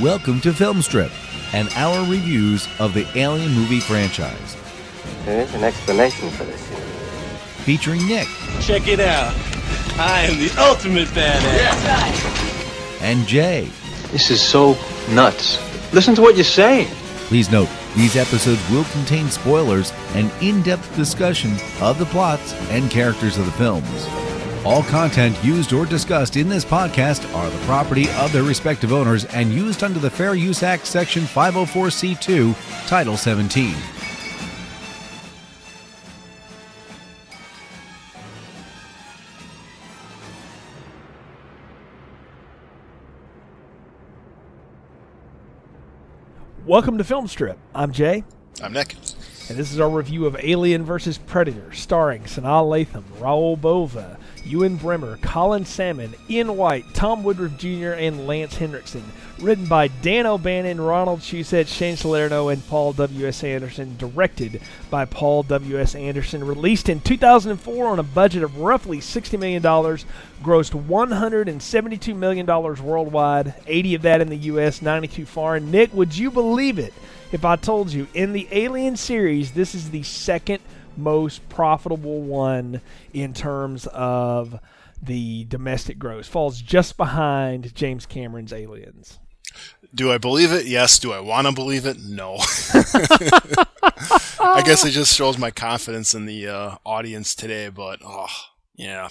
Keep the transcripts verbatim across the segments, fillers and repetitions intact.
Welcome to Filmstrip, an hour reviews of the Alien movie franchise. There is an explanation for this. Featuring Nick. Check it out. I am the ultimate badass. Yes, I. And Jay. This is so nuts. Listen to what you're saying. Please note, these episodes will contain spoilers and in-depth discussion of the plots and characters of the films. All content used or discussed in this podcast are the property of their respective owners and used under the Fair Use Act Section five oh four C two, Title seventeen. Welcome to Filmstrip. I'm Jay. I'm Nick. And this is our review of Alien versus. Predator, starring Sanaa Latham, Raul Bova, Ewan Bremer, Colin Salmon, Ian White, Tom Woodruff Junior, and Lance Henriksen. Written by Dan O'Bannon, Ronald Shusett, Shane Salerno, and Paul W S. Anderson. Directed by Paul W S. Anderson. Released in two thousand four on a budget of roughly sixty million dollars. Grossed one hundred seventy-two million dollars worldwide, eighty of that in the U S, ninety-two foreign. Nick, would you believe it if I told you, in the Alien series, this is the second most profitable one in terms of the domestic gross. Falls just behind James Cameron's Aliens. Do I believe it? Yes. Do I want to believe it? No. I guess it just shows my confidence in the uh, audience today, but oh, yeah.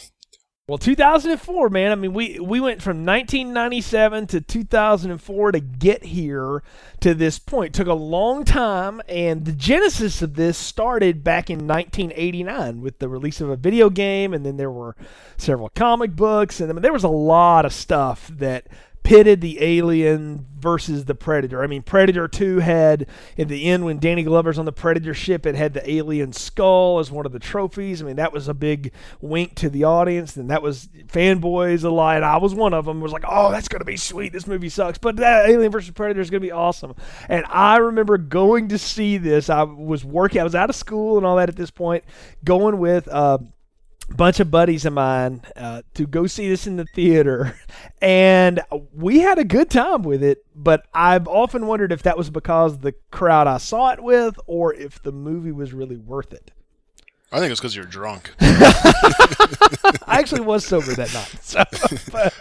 Well, two thousand four, man. I mean, we, we went from nineteen ninety-seven to two thousand four to get here to this point. It took a long time, and the genesis of this started back in nineteen eighty-nine with the release of a video game, and then there were several comic books, and I mean, there was a lot of stuff that pitted the Alien versus the Predator. I mean, Predator two had, at the end when Danny Glover's on the Predator ship, it had the alien skull as one of the trophies. I mean, that was a big wink to the audience, and that was fanboys alike. I was one of them. Was like, oh, that's going to be sweet. This movie sucks, but that Alien versus Predator is going to be awesome. And I remember going to see this. I was working. I was out of school and all that at this point, going with uh, bunch of buddies of mine uh, to go see this in the theater, and we had a good time with it, but I've often wondered if that was because the crowd I saw it with or if the movie was really worth it. I think it's because you're drunk. I actually was sober that night. So, but,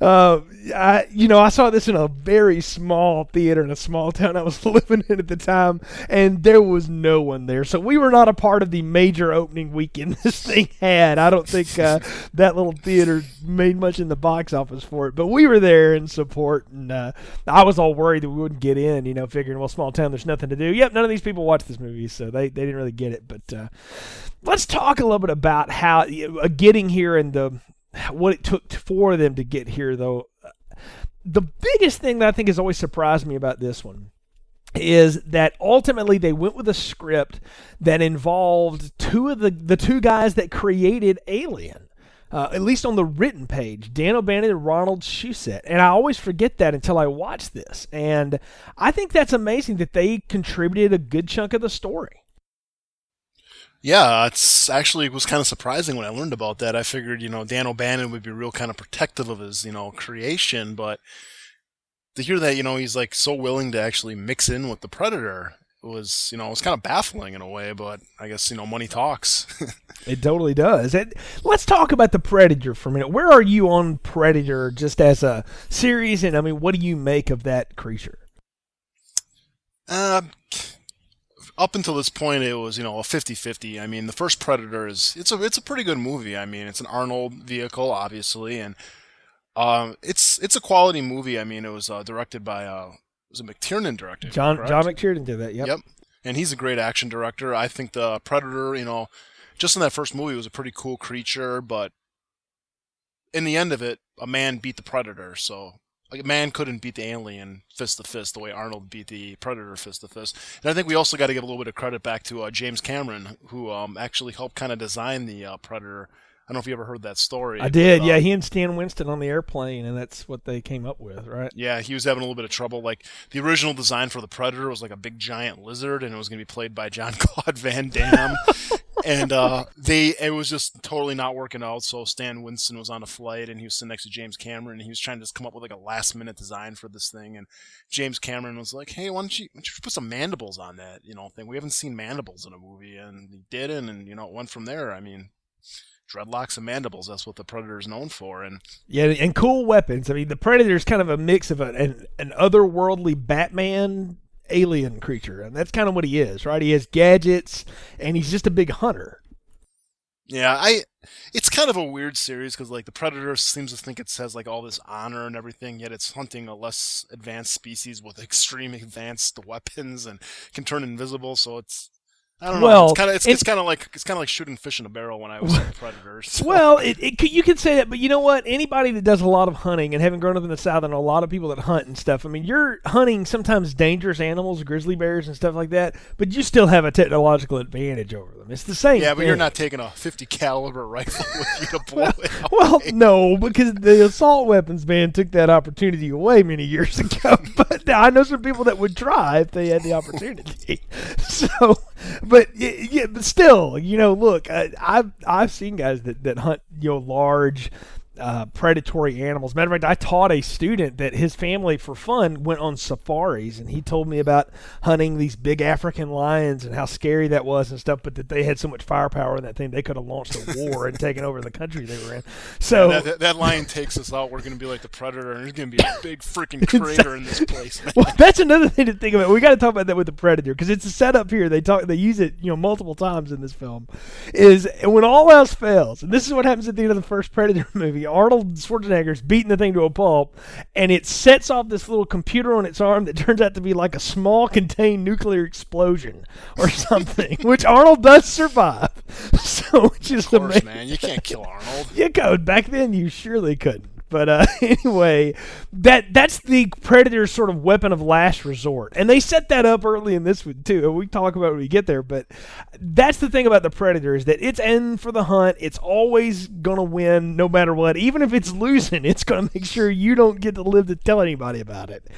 uh, I, you know, I saw this in a very small theater in a small town I was living in at the time, and there was no one there. So we were not a part of the major opening weekend this thing had. I don't think uh, that little theater made much in the box office for it, but we were there in support, and uh, I was all worried that we wouldn't get in, you know, figuring, well, small town, there's nothing to do. Yep, none of these people watched this movie, so they, they didn't really get it, but... Uh, Let's talk a little bit about how uh, getting here and the what it took for them to get here, though. The biggest thing that I think has always surprised me about this one is that ultimately they went with a script that involved two of the, the two guys that created Alien. Uh, at least on the written page, Dan O'Bannon and Ronald Shusett. And I always forget that until I watch this. And I think that's amazing that they contributed a good chunk of the story. Yeah, it's actually it was kind of surprising when I learned about that. I figured, you know, Dan O'Bannon would be real kind of protective of his, you know, creation, but to hear that, you know, he's like so willing to actually mix in with the Predator was, you know, it was kind of baffling in a way, but I guess, you know, money talks. It totally does. And let's talk about the Predator for a minute. Where are you on Predator just as a series? And I mean, what do you make of that creature? Uh, Up until this point, it was, you know, a fifty-fifty. I mean, the first Predator is, it's a, it's a pretty good movie. I mean, it's an Arnold vehicle, obviously, and um, it's, it's a quality movie. I mean, it was uh, directed by, uh, was it McTiernan directed? John, correct? John McTiernan did that, yep. Yep, and he's a great action director. I think the Predator, you know, just in that first movie was a pretty cool creature, but in the end of it, a man beat the Predator, so... Like, man couldn't beat the alien fist-to-fist the way Arnold beat the Predator fist-to-fist. And I think we also got to give a little bit of credit back to uh, James Cameron, who um, actually helped kind of design the uh, Predator. I don't know if you ever heard that story. I did, but, yeah. Um, he and Stan Winston on the airplane, and that's what they came up with, right? Yeah, he was having a little bit of trouble. Like, the original design for the Predator was like a big giant lizard, and it was going to be played by Jean-Claude Van Damme. and uh, they it was just totally not working out. So Stan Winston was on a flight, and he was sitting next to James Cameron, and he was trying to just come up with like a last minute design for this thing. And James Cameron was like, "Hey, why don't you, why don't you put some mandibles on that, you know, thing? We haven't seen mandibles in a movie," and he didn't, and you know, it went from there. I mean, dreadlocks and mandibles—that's what the Predator is known for, and yeah, and cool weapons. I mean, the Predator is kind of a mix of a, an an otherworldly Batman alien creature, and that's kind of what he is, right? He has gadgets, and he's just a big hunter. Yeah, I. It's kind of a weird series because, like, the Predator seems to think it has like all this honor and everything, yet it's hunting a less advanced species with extreme advanced weapons and can turn invisible. So it's. I don't well, know. It's kind of it's, it's kind of like it's kind of like shooting fish in a barrel when I was in Predators. So. Well, it, it you can say that, but you know what? Anybody that does a lot of hunting, and having grown up in the South, and a lot of people that hunt and stuff. I mean, you're hunting sometimes dangerous animals, grizzly bears and stuff like that, but you still have a technological advantage over them. It's the same. Yeah, but thing. You're not taking a fifty caliber rifle with you to blow well, it. Away. Well, no, because the assault weapons ban took that opportunity away many years ago. But I know some people that would try if they had the opportunity. So. But yeah, but still, you know, look, I, I've I've seen guys that, that hunt, you know, large uh, predatory animals. Matter of fact, I taught a student that his family, for fun, went on safaris, and he told me about hunting these big African lions and how scary that was and stuff. But that they had so much firepower in that thing, they could have launched a war and taken over the country they were in. So that, that, that lion takes us out. We're going to be like the Predator, and there's going to be a big freaking crater in this place. Well, that's another thing to think about. We got to talk about that with the Predator because it's a setup here. They talk, they use it, you know, multiple times in this film. Is when all else fails, and this is what happens at the end of the first Predator movie. Arnold Schwarzenegger's beating the thing to a pulp, and it sets off this little computer on its arm that turns out to be like a small contained nuclear explosion or something, which Arnold does survive. So, which is amazing. Of course, man, you can't kill Arnold. You could. Back then, you surely couldn't. But uh, anyway, that that's the Predator's sort of weapon of last resort. And they set that up early in this one, too. And we talk about it when we get there. But that's the thing about the Predator is that it's in for the hunt. It's always going to win no matter what. Even if it's losing, it's going to make sure you don't get to live to tell anybody about it.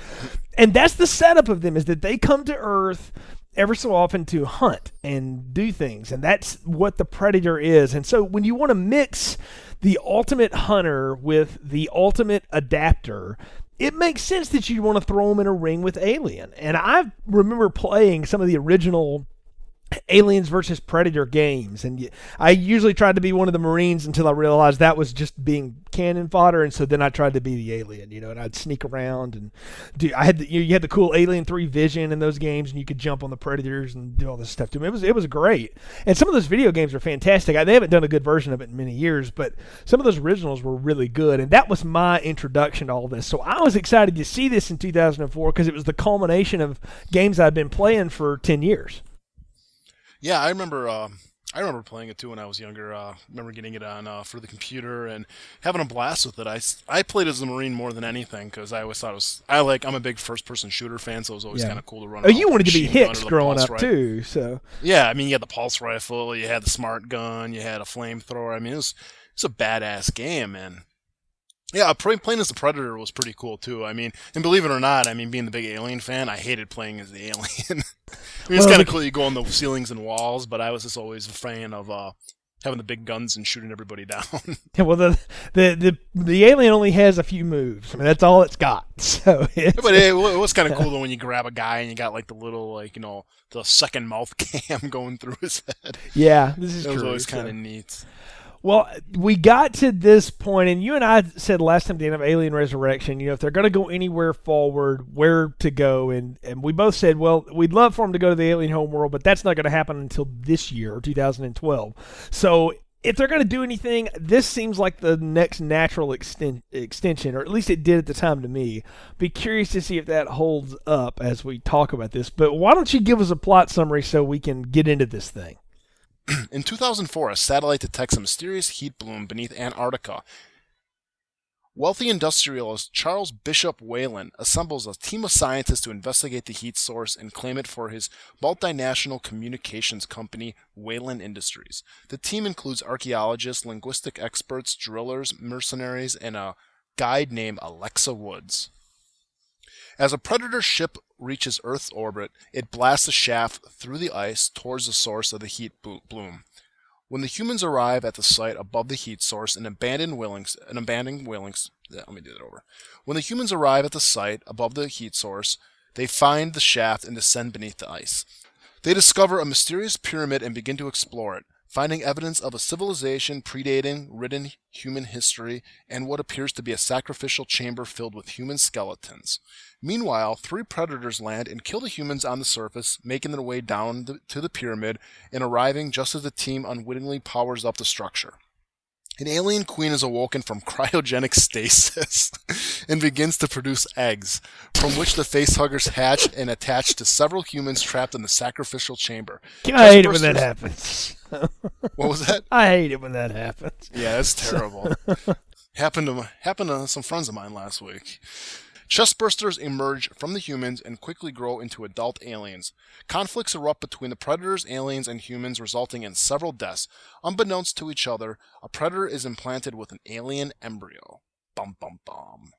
And that's the setup of them is that they come to Earth ever so often to hunt and do things. And that's what the Predator is. And so when you want to mix the ultimate hunter with the ultimate adapter, it makes sense that you want to throw them in a ring with Alien. And I remember playing some of the original Aliens versus Predator games, and I usually tried to be one of the Marines until I realized that was just being cannon fodder, and so then I tried to be the alien, you know, and I'd sneak around and do. I had the, you, know, you had the cool Alien three vision in those games, and you could jump on the Predators and do all this stuff to them. It was it was great, and some of those video games are fantastic. I, they haven't done a good version of it in many years, but some of those originals were really good, and that was my introduction to all this. So I was excited to see this in two thousand four because it was the culmination of games I'd been playing for ten years. Yeah, I remember. Uh, I remember playing it too when I was younger. Uh, I remember getting it on uh, for the computer and having a blast with it. I, I played as a Marine more than anything because I always thought it was. I like. I'm a big first-person shooter fan, so it was always yeah. kind of cool to run. Oh, you wanted to be Hicks growing up rifle. too, so. Yeah, I mean, you had the pulse rifle, you had the smart gun, you had a flamethrower. I mean, it was it's a badass game, man. Yeah, playing as the Predator was pretty cool, too. I mean, and believe it or not, I mean, being the big Alien fan, I hated playing as the Alien. I mean, it's well, kind of cool you go on the ceilings and walls, but I was just always a fan of uh, having the big guns and shooting everybody down. Yeah, well, the, the the the Alien only has a few moves. I mean, that's all it's got. So, it's, But it, it was kind of cool, though, when you grab a guy and you got, like, the little, like, you know, the second mouth cam going through his head. Yeah, this is true. It was always kind of neat. Well, we got to this point, and you and I said last time at the end of Alien Resurrection, you know, if they're going to go anywhere forward, where to go, and, and we both said, well, we'd love for them to go to the alien homeworld, but that's not going to happen until this year, two thousand twelve. So if they're going to do anything, this seems like the next natural exten- extension, or at least it did at the time to me. Be curious to see if that holds up as we talk about this, but why don't you give us a plot summary so we can get into this thing? In two thousand four, a satellite detects a mysterious heat bloom beneath Antarctica. Wealthy industrialist Charles Bishop Weyland assembles a team of scientists to investigate the heat source and claim it for his multinational communications company, Weyland Industries. The team includes archaeologists, linguistic experts, drillers, mercenaries, and a guide named Alexa Woods. As a Predator ship reaches Earth's orbit, it blasts a shaft through the ice towards the source of the heat bloom. When the humans arrive at the site above the heat source, an abandoned Weyland, an abandoned Weyland, yeah, let me do that over. When the humans arrive at the site above the heat source, they find the shaft and descend beneath the ice. They discover a mysterious pyramid and begin to explore it, finding evidence of a civilization predating written human history and what appears to be a sacrificial chamber filled with human skeletons. Meanwhile, three predators land and kill the humans on the surface, making their way down the, to the pyramid and arriving just as the team unwittingly powers up the structure. An alien queen is awoken from cryogenic stasis and begins to produce eggs, from which the facehuggers hatch and attach to several humans trapped in the sacrificial chamber. I hate it when that happens. What was that? I hate it when that happens. Yeah, that's terrible. happened to happened to some friends of mine last week. Chestbursters emerge from the humans and quickly grow into adult aliens. Conflicts erupt between the predators, aliens, and humans, resulting in several deaths. Unbeknownst to each other, a predator is implanted with an alien embryo. Bum bum bum.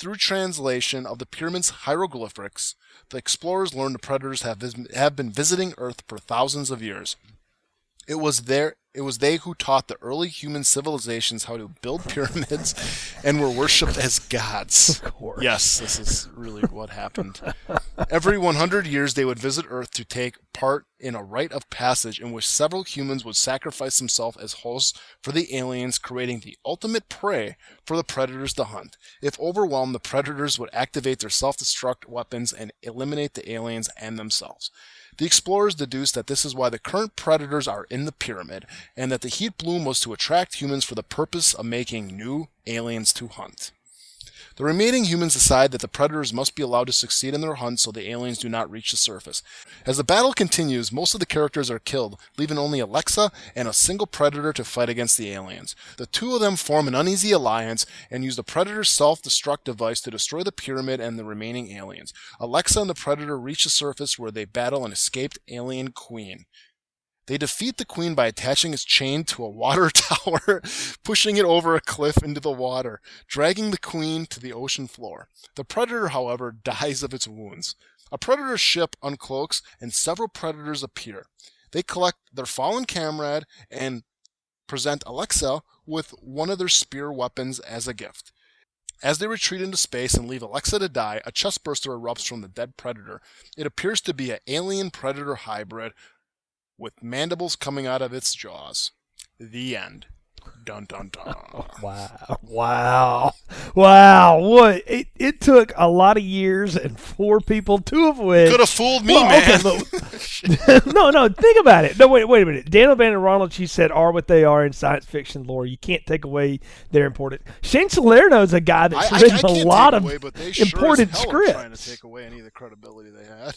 Through translation of the pyramid's hieroglyphics, the explorers learn the predators have, vis- have been visiting Earth for thousands of years. It was their It was they who taught the early human civilizations how to build pyramids and were worshipped as gods. Of course. Yes, this is really what happened. Every one hundred years, they would visit Earth to take part in a rite of passage in which several humans would sacrifice themselves as hosts for the aliens, creating the ultimate prey for the predators to hunt. If overwhelmed, the predators would activate their self-destruct weapons and eliminate the aliens and themselves. The explorers deduced that this is why the current predators are in the pyramid, and that the heat bloom was to attract humans for the purpose of making new aliens to hunt. The remaining humans decide that the predators must be allowed to succeed in their hunt so the aliens do not reach the surface. As the battle continues, most of the characters are killed, leaving only Alexa and a single predator to fight against the aliens. The two of them form an uneasy alliance and use the predator's self-destruct device to destroy the pyramid and the remaining aliens. Alexa and the predator reach the surface where they battle an escaped alien queen. They defeat the queen by attaching its chain to a water tower, pushing it over a cliff into the water, dragging the queen to the ocean floor. The predator, however, dies of its wounds. A predator ship uncloaks, and several predators appear. They collect their fallen comrade and present Alexa with one of their spear weapons as a gift. As they retreat into space and leave Alexa to die, a chestburster erupts from the dead predator. It appears to be an alien predator hybrid, with mandibles coming out of its jaws. The end. Dun, dun, dun. Wow. Wow. Wow. What? It, it took a lot of years and four people, two of which... Could have fooled me, well, man. Okay, no, no. Think about it. No, wait wait a minute. Dan O'Bannon and Ronald Shusett are what they are in science fiction lore. You can't take away their important... Shane Salerno is a guy that's I, written I, I a lot away, of sure imported scripts. Trying to take away any of the credibility they had.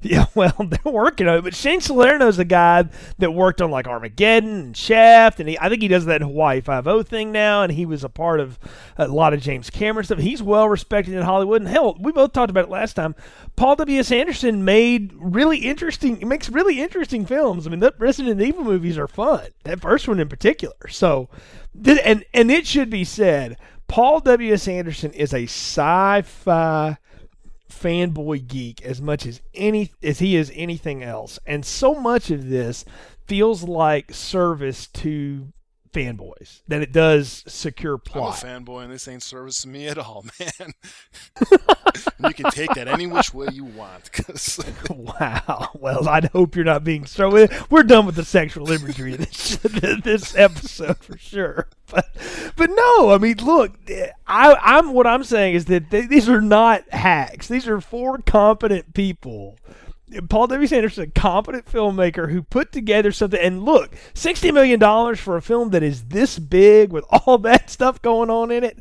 Yeah, well, they're working on it. But Shane Salerno's a guy that worked on, like, Armageddon and Shaft. And he, I think he does that Hawaii Five-O thing now. And he was a part of a lot of James Cameron stuff. He's well-respected in Hollywood. And, hell, we both talked about it last time. Paul W S. Anderson made really interesting – makes really interesting films. I mean, the Resident Evil movies are fun, that first one in particular. So – and and it should be said, Paul W S. Anderson is a sci-fi – fanboy geek as much as any as he is anything else, and so much of this feels like service to fanboys that it does secure plot. I'm a fanboy and this ain't service to me at all, man. And you can take that any which way you want. Wow. Well, I hope you're not being so. We're done with the sexual imagery this this episode for sure. But but no, I mean, look, I, I'm what I'm saying is that they, these are not hacks. These are four competent people. Paul W S. Anderson, a competent filmmaker who put together something, and look, sixty million dollars for a film that is this big with all that stuff going on in it.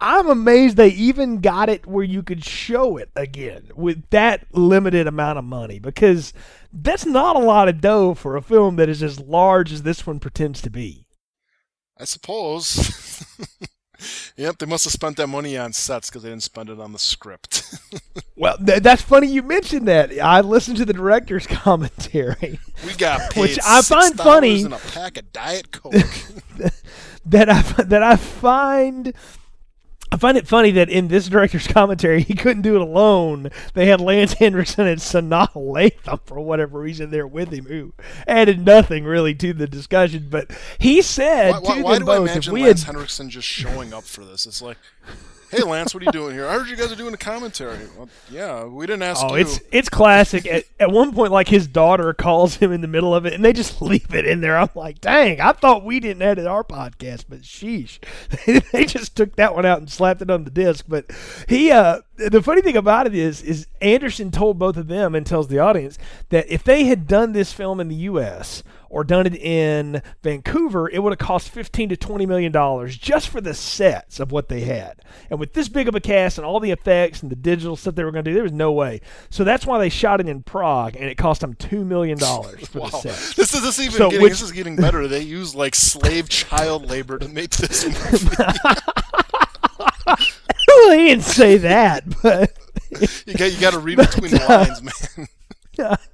I'm amazed they even got it where you could show it again with that limited amount of money, because that's not a lot of dough for a film that is as large as this one pretends to be. I suppose. Yep, they must have spent that money on sets because they didn't spend it on the script. Well, th- that's funny you mentioned that. I listened to the director's commentary. We got paid which I find funny, in a pack of Diet Coke. that I that I find I find it funny that in this director's commentary, he couldn't do it alone. They had Lance Henriksen and Sanaa Latham, for whatever reason, there with him, who added nothing really to the discussion. But he said, why, to why, why them do both, I imagine we Lance had... Henriksen just showing up for this? It's like, hey, Lance, what are you doing here? I heard you guys are doing a commentary. Well, yeah, we didn't ask oh, you. It's, it's classic. at, at one point, like, his daughter calls him in the middle of it, and they just leave it in there. I'm like, dang, I thought we didn't edit our podcast, but sheesh. They just took that one out and slapped it on the disc. But he, uh, the funny thing about it is, is Anderson told both of them and tells the audience that if they had done this film in the U S or done it in Vancouver, it would have cost fifteen to twenty million dollars just for the sets of what they had. And with this big of a cast and all the effects and the digital stuff they were going to do, there was no way. So that's why they shot it in Prague, and it cost them two million dollars for wow. the sets. This is this even so, getting, which, this is getting better. They use like slave child labor to make this movie. Well, he didn't say that, but you got you got to read but, between the lines, man.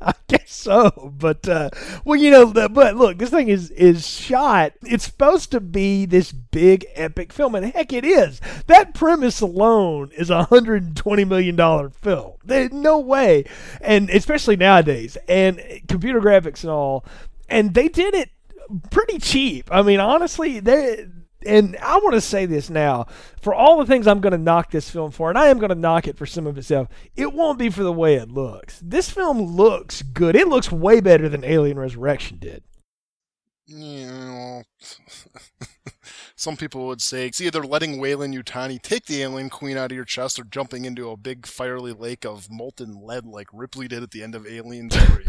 I guess so, but uh, well, you know, the, but look, this thing is is shot. It's supposed to be this big epic film, and heck, it is. That premise alone is a hundred and twenty million dollar film. There's no way, and especially nowadays, and computer graphics and all, and they did it pretty cheap. I mean, honestly, they. And I want to say this now, for all the things I'm going to knock this film for, and I am going to knock it for some of itself, it won't be for the way it looks. This film looks good. It looks way better than Alien Resurrection did. You know, some people would say it's either letting Weyland Yutani take the alien queen out of your chest or jumping into a big fiery lake of molten lead like Ripley did at the end of Alien three.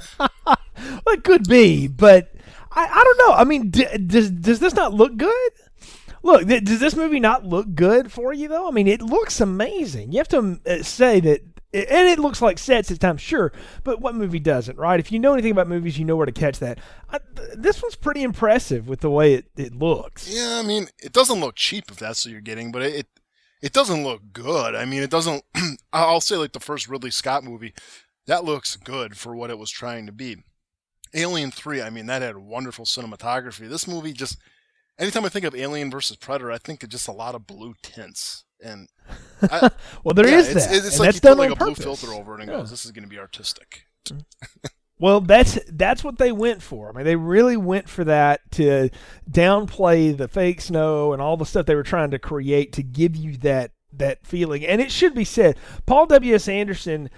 Well, it could be, but... I, I don't know. I mean, d- does does this not look good? Look, th- does this movie not look good for you, though? I mean, it looks amazing. You have to uh, say that, and it looks like sets this time, sure, but what movie doesn't, right? If you know anything about movies, you know where to catch that. I, th- this one's pretty impressive with the way it, it looks. Yeah, I mean, it doesn't look cheap if that's what you're getting, but it... it, it doesn't look good. I mean, it doesn't... I'll say, like, the first Ridley Scott movie, that looks good for what it was trying to be. Alien three, I mean, that had wonderful cinematography. This movie just, anytime I think of Alien versus Predator, I think of just a lot of blue tints. And I, well, there yeah, is it's, that. It's, it's like you put like a purpose. Blue filter over it and yeah. goes, this is going to be artistic. Well, that's that's what they went for. I mean, they really went for that to downplay the fake snow and all the stuff they were trying to create to give you that that feeling. And it should be said, Paul W S. Anderson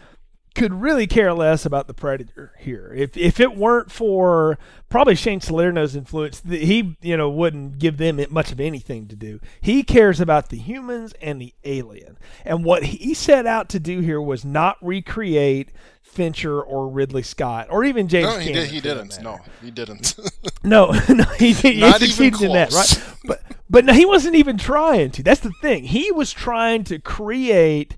could really care less about the Predator here. If if it weren't for probably Shane Salerno's influence, he you know wouldn't give them much of anything to do. He cares about the humans and the alien. And what he set out to do here was not recreate Fincher or Ridley Scott or even James Cameron. No, he, did, he didn't. No, he didn't. no, no, he didn't. Not he even close. In that, right? But, but no, he wasn't even trying to. That's the thing. He was trying to create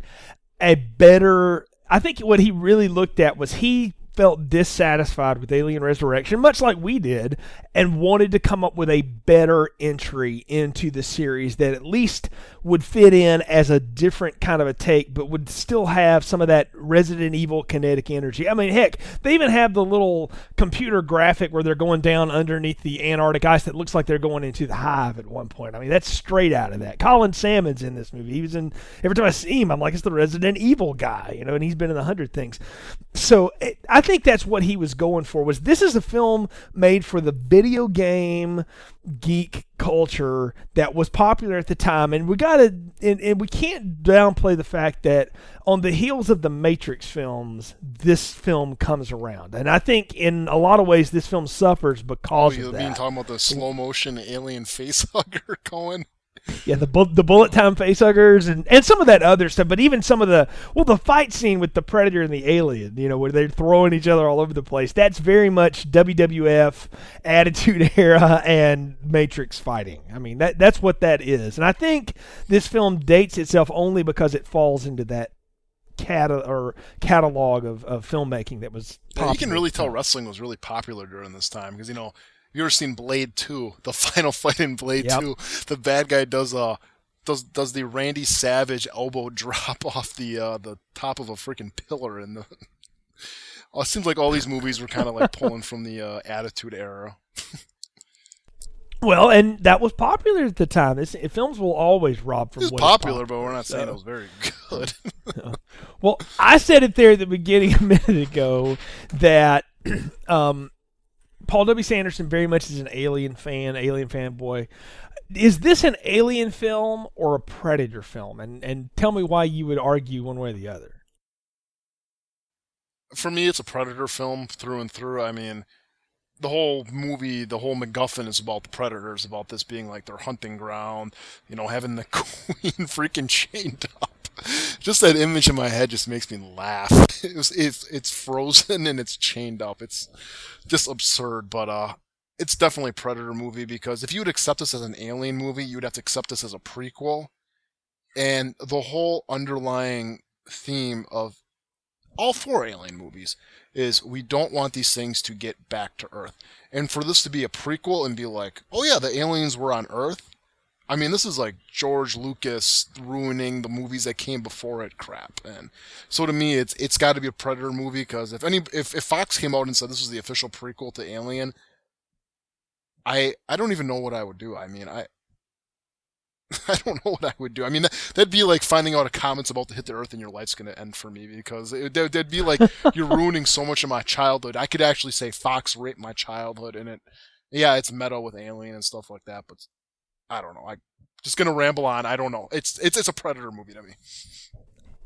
a better... I think what he really looked at was he felt dissatisfied with Alien Resurrection, much like we did, and wanted to come up with a better entry into the series that at least would fit in as a different kind of a take, but would still have some of that Resident Evil kinetic energy. I mean, heck, they even have the little computer graphic where they're going down underneath the Antarctic ice that looks like they're going into the hive at one point. I mean, that's straight out of that. Colin Salmon's in this movie. He was in, every time I see him, I'm like, it's the Resident Evil guy, you know, and he's been in a hundred things. So it, I I think that's what he was going for, was this is a film made for the video game geek culture that was popular at the time. And we gotta and, and we can't downplay the fact that on the heels of the Matrix films, this film comes around. And I think in a lot of ways this film suffers because oh, you of that. You've been talking about the slow motion alien face hugger going. Yeah, the bu- the bullet time face huggers and, and some of that other stuff, but even some of the, well, the fight scene with the Predator and the Alien, you know, where they're throwing each other all over the place, that's very much W W F, Attitude Era, and Matrix fighting. I mean, that that's what that is. And I think this film dates itself only because it falls into that cat- or catalog of, of filmmaking that was popular. Yeah, you can really tell wrestling was really popular during this time because, you know, you ever seen Blade two, the final fight in Blade yep. two, the bad guy does uh does does the Randy Savage elbow drop off the uh, the top of a freaking pillar in the oh, it seems like all these movies were kind of like pulling from the uh, Attitude Era. Well, and that was popular at the time. It's, films will always rob from what is popular, popular, but we're not so. saying it was very good. No. Well, I said it there at the beginning a minute ago that um, Paul W S. Anderson very much is an Alien fan, Alien fanboy. Is this an Alien film or a Predator film? And and tell me why you would argue one way or the other. For me, it's a Predator film through and through. I mean, the whole movie, the whole MacGuffin is about the Predators, about this being like their hunting ground, you know, having the queen freaking chained up. Just that image in my head just makes me laugh. It was, it's it's frozen and it's chained up. It's just absurd, but uh, it's definitely a Predator movie, because if you would accept this as an Alien movie, you would have to accept this as a prequel. And the whole underlying theme of all four Alien movies is we don't want these things to get back to Earth. And for this to be a prequel and be like, oh yeah, the aliens were on Earth, I mean, this is like George Lucas ruining the movies that came before it crap. And so to me, it's it's got to be a Predator movie, because if any if, if Fox came out and said this was the official prequel to Alien, I I don't even know what I would do. I mean, I I don't know what I would do. I mean, that, that'd be like finding out a comment's about to hit the Earth and your life's going to end for me, because it, that, that'd be like you're ruining so much of my childhood. I could actually say Fox raped my childhood, and it, yeah, it's meta with Alien and stuff like that, but I don't know. I'm just going to ramble on. I don't know. It's, it's it's a Predator movie to me.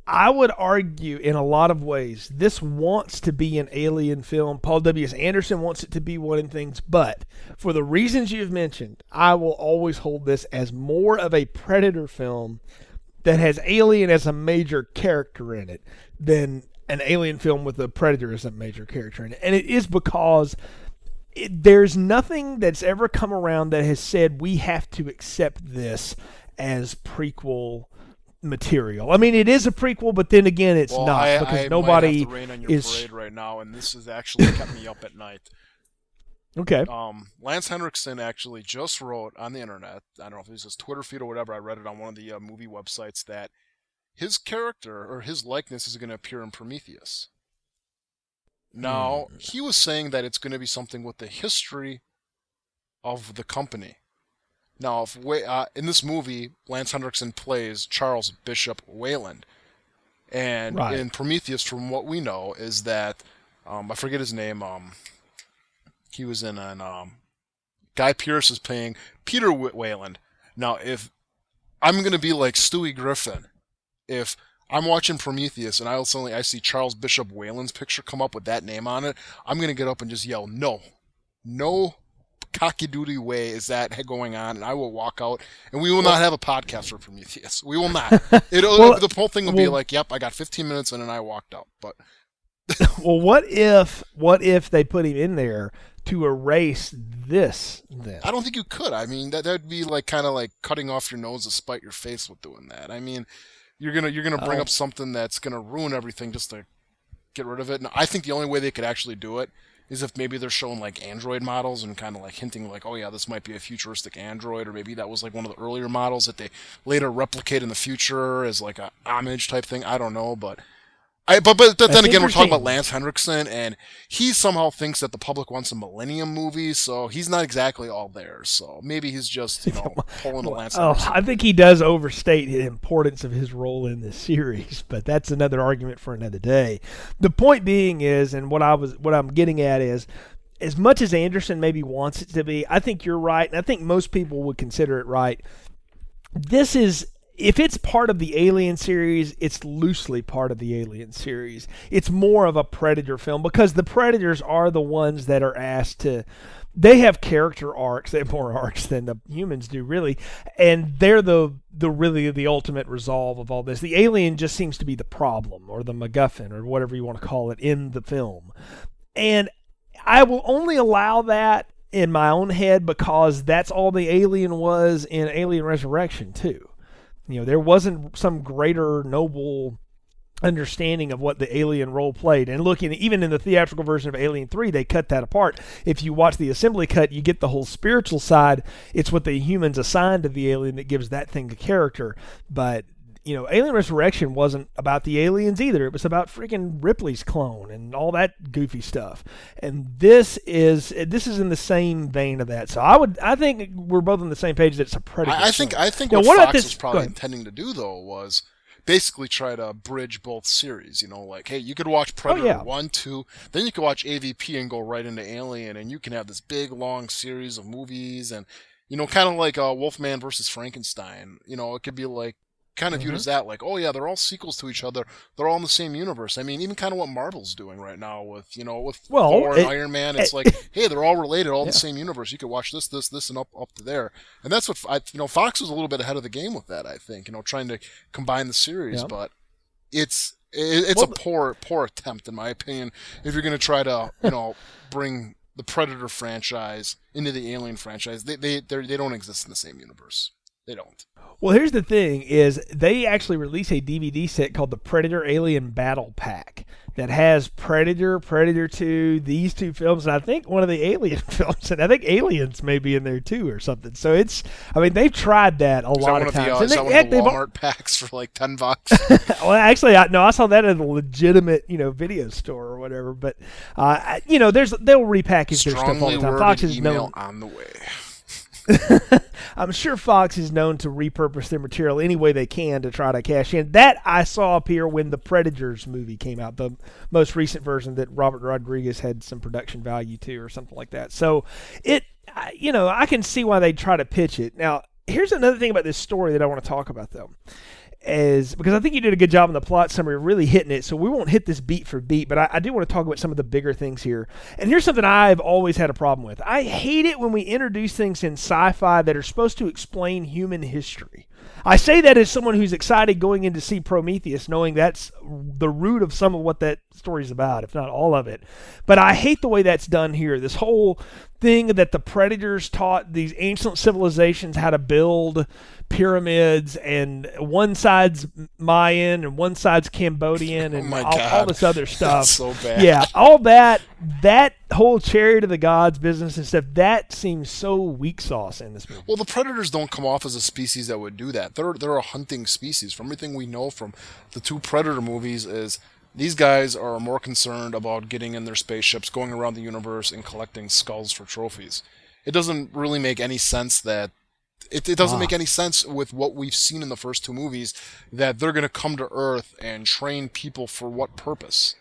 I would argue in a lot of ways this wants to be an Alien film. Paul W S. Anderson wants it to be one and things, but for the reasons you've mentioned, I will always hold this as more of a Predator film that has Alien as a major character in it than an Alien film with a Predator as a major character in it. And it is because... It, there's nothing that's ever come around that has said we have to accept this as prequel material. I mean, it is a prequel, but then again, it's well, not I, because I nobody might have to rain on your is parade right now, and this has actually kept me up at night. Okay. Um, Lance Henriksen actually just wrote on the internet. I don't know if it was his Twitter feed or whatever. I read it on one of the uh, movie websites that his character or his likeness is going to appear in Prometheus. Now, he was saying that it's going to be something with the history of the company. Now, if we, uh, in this movie, Lance Henriksen plays Charles Bishop Weyland. And right. in Prometheus, from what we know, is that, um, I forget his name, um, he was in an, um, Guy Pearce is playing Peter Weyland. Now, if I'm going to be like Stewie Griffin, if... I'm watching Prometheus, and I suddenly I see Charles Bishop Weyland's picture come up with that name on it. I'm going to get up and just yell, no. No cocky-doody way is that going on, and I will walk out, and we will well, not have a podcast for Prometheus. We will not. It'll, well, the whole thing will well, be like, yep, I got fifteen minutes, and then I walked out. But Well, what if what if they put him in there to erase this, then? I don't think you could. I mean, that would be like kind of like cutting off your nose to spite your face with doing that. I mean... You're gonna you're gonna bring oh. up something that's gonna ruin everything just to get rid of it. And I think the only way they could actually do it is if maybe they're showing like Android models and kind of like hinting like, oh yeah, this might be a futuristic Android, or maybe that was like one of the earlier models that they later replicate in the future as like a homage type thing. I don't know, but I but but then again, we're talking about Lance Henriksen, and he somehow thinks that the public wants a Millennium movie, so he's not exactly all there. So maybe he's just, you know, pulling a Lance Henriksen. Oh, I think he does overstate the importance of his role in this series, but that's another argument for another day. The point being is, and what I was what I'm getting at is, as much as Anderson maybe wants it to be, I think you're right, and I think most people would consider it right. This is. If it's part of the Alien series, it's loosely part of the Alien series. It's more of a Predator film because the Predators are the ones that are asked to... They have character arcs. They have more arcs than the humans do, really. And they're the the really the ultimate resolve of all this. The Alien just seems to be the problem or the MacGuffin or whatever you want to call it in the film. And I will only allow that in my own head because that's all the Alien was in Alien Resurrection, too. You know, there wasn't some greater noble understanding of what the alien role played. And look, even in the theatrical version of Alien three, they cut that apart. If you watch the assembly cut, you get the whole spiritual side. It's what the humans assigned to the alien that gives that thing a character. But you know, Alien Resurrection wasn't about the aliens either. It was about freaking Ripley's clone and all that goofy stuff. And this is this is in the same vein of that. So I would I think we're both on the same page that it's a Predator. I, I think I think now, what, what Fox this, was probably intending to do though was basically try to bridge both series, you know, like, hey, you could watch Predator oh, yeah. one, two, then you could watch A V P and go right into Alien, and you can have this big, long series of movies, and, you know, kind of like uh, Wolfman versus Frankenstein, you know, it could be like, kind of viewed mm-hmm. as that, like, oh yeah, they're all sequels to each other, they're all in the same universe. I mean, even kind of what Marvel's doing right now with, you know, with well, Thor and it, Iron Man, it's it, like, it, hey, they're all related, all yeah. the same universe. You could watch this, this, this, and up, up to there. And that's what, I, you know, Fox was a little bit ahead of the game with that, I think, you know, trying to combine the series, yeah. but it's it, it's well, a poor, poor attempt, in my opinion, if you're going to try to, you know, bring the Predator franchise into the Alien franchise. They they they don't exist in the same universe. They don't. Well, here's the thing is they actually released a D V D set called the Predator Alien Battle Pack that has Predator, Predator two, these two films, and I think one of the Alien films, and I think Aliens may be in there too or something. So it's, I mean, they've tried that a is lot that of times. The, uh, is they, that one heck, of the Walmart all... packs for like ten bucks? Well, actually, I, no, I saw that at a legitimate, you know, video store or whatever, but, uh, you know, there's they'll repackage Strongly their stuff all the time. Fox is email known... on the way. I'm sure Fox is known to repurpose their material any way they can to try to cash in. That I saw appear when the Predators movie came out, the most recent version that Robert Rodriguez had some production value to or something like that. So it, you know, I can see why they try to pitch it. Now, here's another thing about this story that I want to talk about, though. As, because I think you did a good job in the plot summary of really hitting it, so we won't hit this beat for beat, but I, I do want to talk about some of the bigger things here. And here's something I've always had a problem with. I hate it when we introduce things in sci-fi that are supposed to explain human history. I say that as someone who's excited going in to see Prometheus, knowing that's the root of some of what that story's about, if not all of it. But I hate the way that's done here. This whole thing that the Predators taught these ancient civilizations how to build pyramids, and one side's Mayan and one side's Cambodian, and oh all, all this other stuff. That's so bad. Yeah, all that, that whole chariot of the gods business and stuff, that seems so weak sauce in this movie. Well, the Predators don't come off as a species that would do that. They're, they're a hunting species. From everything we know from the two Predator movies is these guys are more concerned about getting in their spaceships, going around the universe, and collecting skulls for trophies. It doesn't really make any sense that It, it doesn't ah. make any sense with what we've seen in the first two movies that they're going to come to Earth and train people for what purpose.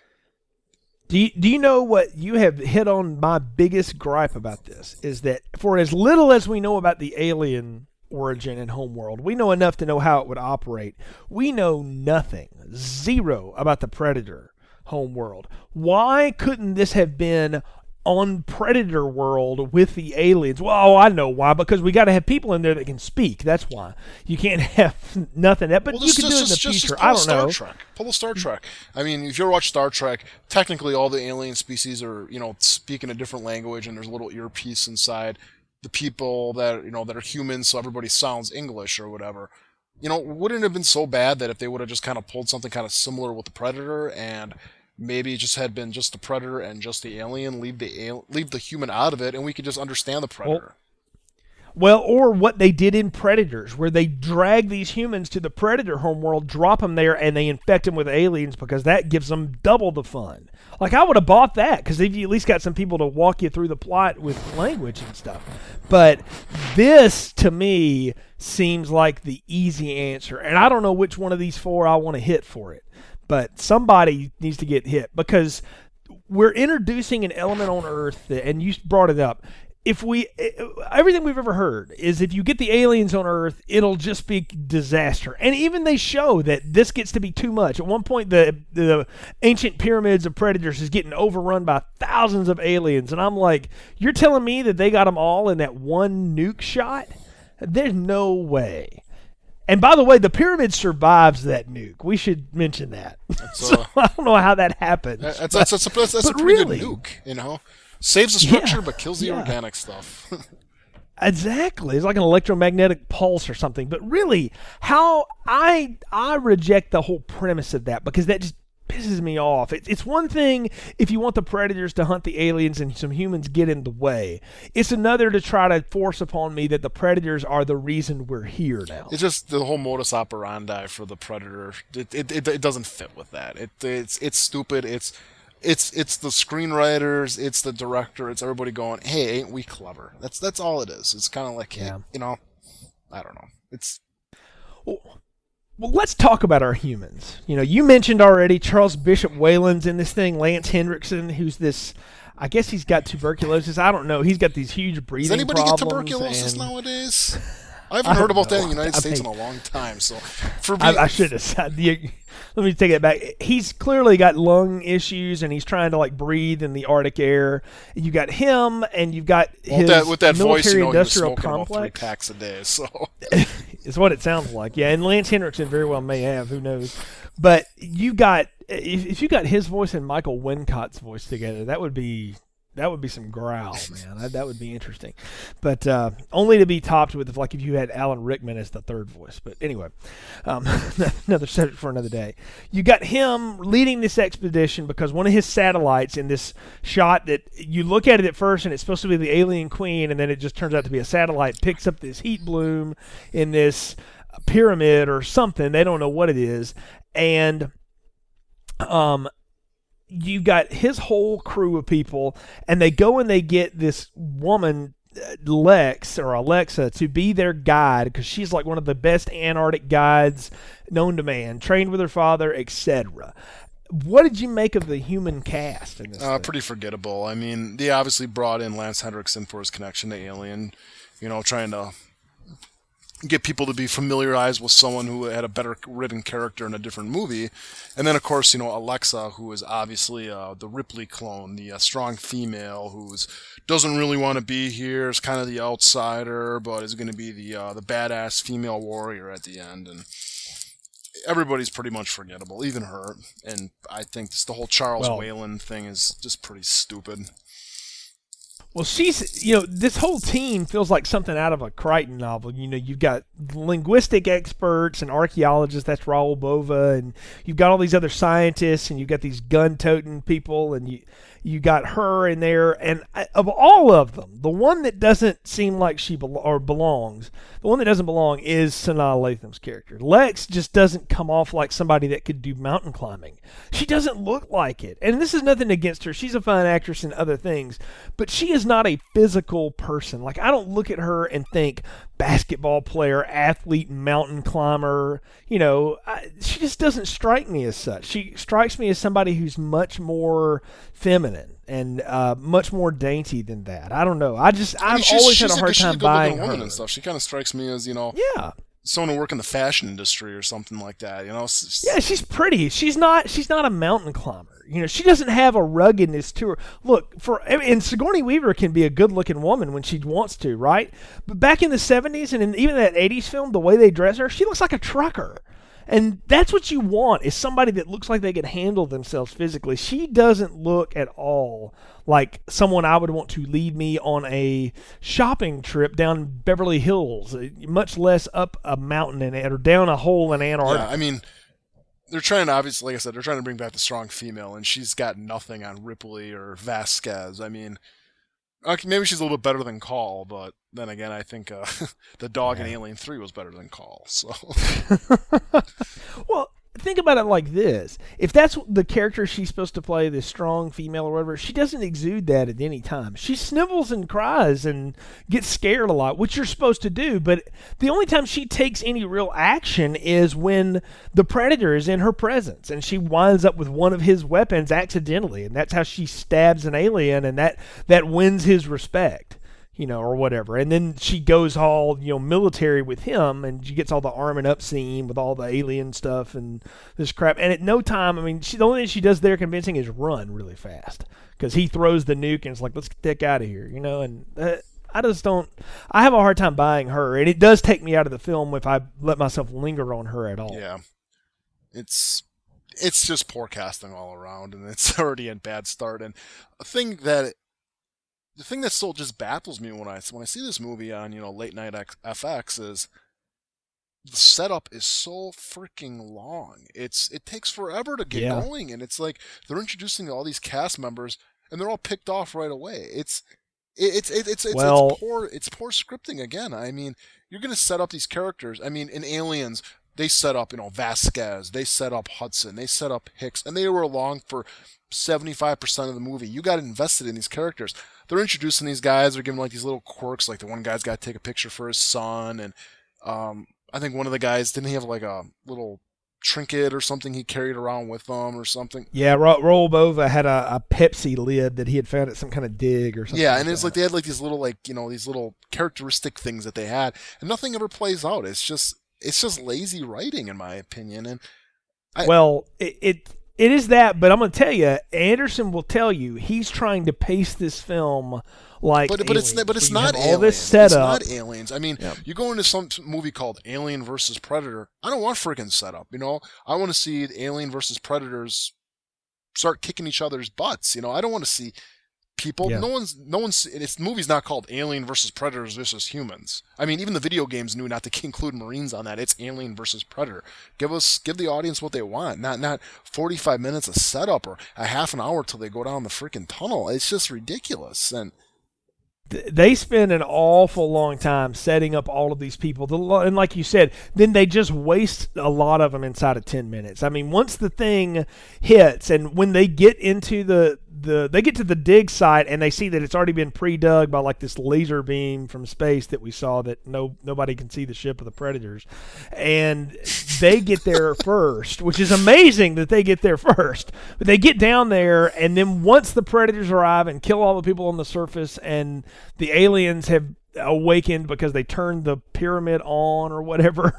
Do you, do you know what you have hit on my biggest gripe about this is that for as little as we know about the alien origin and homeworld, we know enough to know how it would operate. We know nothing, zero about the Predator homeworld. Why couldn't this have been on Predator World with the aliens? Well, I know why. Because we got to have people in there that can speak. That's why. You can't have nothing. But well, you can do it in the just, future. Just I don't Star know. Trek. Pull a Star Trek. I mean, if you ever watch Star Trek, technically all the alien species are, you know, speaking a different language, and there's a little earpiece inside the people that, you know, that are humans, so everybody sounds English or whatever. You know, wouldn't it have been so bad that if they would have just kind of pulled something kind of similar with the Predator and maybe it just had been just the Predator and just the alien, leave the al- leave the human out of it, and we could just understand the Predator. Well, well, or what they did in Predators, where they drag these humans to the Predator homeworld, drop them there, and they infect them with aliens because that gives them double the fun. Like, I would have bought that, because if you at least got some people to walk you through the plot with language and stuff. But this, to me, seems like the easy answer, and I don't know which one of these four I want to hit for it. But somebody needs to get hit because we're introducing an element on Earth, that, and you brought it up. If we, everything we've ever heard is if you get the aliens on Earth, it'll just be disaster. And even they show that this gets to be too much. At one point, the the ancient pyramids of Predators is getting overrun by thousands of aliens, and I'm like, you're telling me that they got them all in that one nuke shot? There's no way. And by the way, the pyramid survives that nuke. We should mention that. That's so a, I don't know how that happens. That's, but, that's, that's a, that's a pretty really, good nuke, you know? Saves the structure yeah, but kills the yeah. organic stuff. Exactly. It's like an electromagnetic pulse or something. But really, how I I reject the whole premise of that because that just pisses me off. It, it's one thing if you want the predators to hunt the aliens and some humans get in the way. It's another to try to force upon me that the predators are the reason we're here now. It's just the whole modus operandi for the predator. It it, it, it doesn't fit with that. It it's it's stupid. It's it's it's the screenwriters. It's the director. It's everybody going, hey, ain't we clever? That's that's all it is. It's kind of like, yeah. you know, I don't know. It's. Well, Well, let's talk about our humans. You know, you mentioned already Charles Bishop Weyland's in this thing, Lance Henriksen, who's this, I guess he's got tuberculosis. I don't know. He's got these huge breathing problems. Does anybody problems get tuberculosis and... nowadays? I haven't I heard about know. that in the United I States think... in a long time. So, for me... I, I should have said, let me take it back. He's clearly got lung issues, and he's trying to, like, breathe in the Arctic air. You got him, and you've got well, his that, with that military-industrial complex. About three packs a day, so... Is what it sounds like. Yeah, and Lance Henriksen very well may have. Who knows? But you got if, if you got his voice and Michael Wincott's voice together, that would be that would be some growl, man. I, that would be interesting. But uh, only to be topped with if, like if you had Alan Rickman as the third voice. But anyway, um, another subject for another day. You got him leading this expedition because one of his satellites in this shot that you look at it at first and it's supposed to be the alien queen and then it just turns out to be a satellite, picks up this heat bloom in this pyramid or something. They don't know what it is. And... um. You got his whole crew of people, and they go and they get this woman, Lex, or Alexa, to be their guide because she's like one of the best Antarctic guides known to man, trained with her father, et cetera. What did you make of the human cast in this? Uh, pretty forgettable. I mean, they obviously brought in Lance Henriksen for his connection to Alien, you know, trying to get people to be familiarized with someone who had a better written character in a different movie. And then, of course, you know, Alexa, who is obviously uh, the Ripley clone, the uh, strong female who doesn't really want to be here, is kind of the outsider, but is going to be the uh, the badass female warrior at the end. And everybody's pretty much forgettable, even her. And I think this, the whole Charles well, Weyland thing is just pretty stupid. Well, she's, you know, this whole team feels like something out of a Crichton novel. You know, you've got linguistic experts and archaeologists, that's Raul Bova, and you've got all these other scientists, and you've got these gun-toting people, and you you got her in there. And I, of all of them, the one that doesn't seem like she be- or belongs, the one that doesn't belong is Sanaa Latham's character. Lex just doesn't come off like somebody that could do mountain climbing. She doesn't look like it. And this is nothing against her. She's a fine actress in other things, but she is not a physical person. Like, I don't look at her and think basketball player, athlete, mountain climber, you know, I, she just doesn't strike me as such. She strikes me as somebody who's much more feminine and uh, much more dainty than that. I don't know. I just, I've I mean, she's, always she's had a hard a, time buying her. And stuff. She kind of strikes me as, you know, yeah. someone who work in the fashion industry or something like that, you know? Yeah, she's pretty. She's not, she's not a mountain climber. You know, she doesn't have a ruggedness to her. Look, for and Sigourney Weaver can be a good-looking woman when she wants to, right? But back in the seventies and in even that eighties film, the way they dress her, she looks like a trucker. And that's what you want, is somebody that looks like they can handle themselves physically. She doesn't look at all like someone I would want to lead me on a shopping trip down Beverly Hills, much less up a mountain in, or down a hole in Antarctica. Yeah, I mean... They're trying to, obviously, like I said, they're trying to bring back the strong female, and she's got nothing on Ripley or Vasquez. I mean, okay, maybe she's a little bit better than Call, but then again, I think uh, the dog yeah. in Alien three was better than Call. So, well, think about it like this. If that's the character she's supposed to play, this strong female or whatever, she doesn't exude that at any time. She snivels and cries and gets scared a lot, which you're supposed to do, but the only time she takes any real action is when the predator is in her presence, and she winds up with one of his weapons accidentally, and that's how she stabs an alien, and that, that wins his respect. You know, or whatever. And then she goes all, you know, military with him, and she gets all the arming up scene with all the alien stuff and this crap. And at no time, I mean, she, the only thing she does there convincing is run really fast. Because he throws the nuke and it's like, let's get the heck out of here, you know. And uh, I just don't, I have a hard time buying her. And it does take me out of the film if I let myself linger on her at all. Yeah. It's... It's just poor casting all around, and it's already a bad start. And a thing that... It, The thing that still just baffles me when I when I see this movie on, you know, late night F X is the setup is so freaking long. It's it takes forever to get yeah. going, and it's like they're introducing all these cast members, and they're all picked off right away. It's it's it's it's, it's, well, it's poor it's poor scripting again. I mean, you're going to set up these characters. I mean, in Aliens, they set up, you know, Vasquez, they set up Hudson, they set up Hicks, and they were along for seventy-five percent of the movie. You got invested in these characters. They're introducing these guys, they're giving like these little quirks, like the one guy's got to take a picture for his son, and um, I think one of the guys, didn't he have like a little trinket or something he carried around with them or something? Yeah, Raul Bova had a, a Pepsi lid that he had found at some kind of dig or something. Yeah, and like it's that. Like they had like these little, like, you know, these little characteristic things that they had, and nothing ever plays out. It's just... It's just lazy writing, in my opinion. And I, well, it, it it is that, but I'm going to tell you, Anderson will tell you he's trying to pace this film like. But, but it's but it's not all Aliens. This setup. It's not Aliens. I mean, yeah. you go into some movie called Alien versus. Predator. I don't want freaking setup. You know, I want to see the Alien versus. Predators start kicking each other's butts. You know, I don't want to see people. Yeah. No one's no one's. It's, the movie's not called Alien versus. Predators versus Humans. I mean, even the video games knew not to include Marines on that. It's Alien versus. Predator. Give us, give the audience what they want. Not not forty-five minutes of setup or a half an hour till they go down the freaking tunnel. It's just ridiculous. And they spend an awful long time setting up all of these people. And like you said, then they just waste a lot of them inside of ten minutes. I mean, once the thing hits and when they get into the, the they get to the dig site and they see that it's already been pre-dug by like this laser beam from space that we saw that no nobody can see the ship of the Predators. And they get there first, which is amazing that they get there first. But they get down there, and then once the Predators arrive and kill all the people on the surface and the aliens have awakened because they turned the pyramid on or whatever,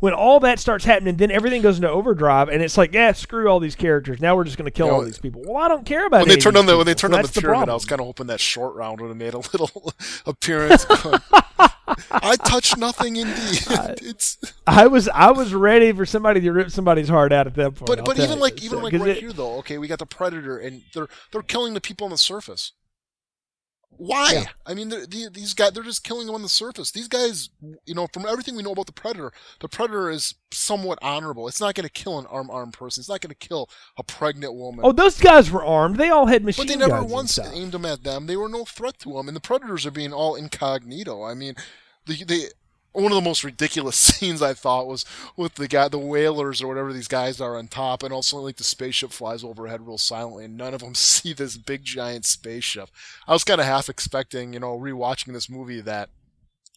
when all that starts happening, then everything goes into overdrive, and it's like, yeah, screw all these characters. Now we're just going to kill you know, all these people. Well, I don't care about it. When they turned on the when they turned so on the pyramid, the I was kind of hoping that short round would have made a little appearance. I touched nothing indeed. It's I was I was ready for somebody to rip somebody's heart out at that point. But I'll but even like even so, like right it, here though, okay, we got the Predator, and they're they're killing the people on the surface. Why? Yeah. I mean, they, these guys, they're just killing them on the surface. These guys, you know, from everything we know about the Predator, the Predator is somewhat honorable. It's not going to kill an armed, armed person. It's not going to kill a pregnant woman. Oh, those guys were armed. They all had machine guns. But they never once aimed them at them. They were no threat to them. And the Predators are being all incognito. I mean, the, the, one of the most ridiculous scenes I thought was with the guy, the whalers or whatever these guys are on top, and also like the spaceship flies overhead real silently, and none of them see this big giant spaceship. I was kind of half expecting, you know, rewatching this movie, that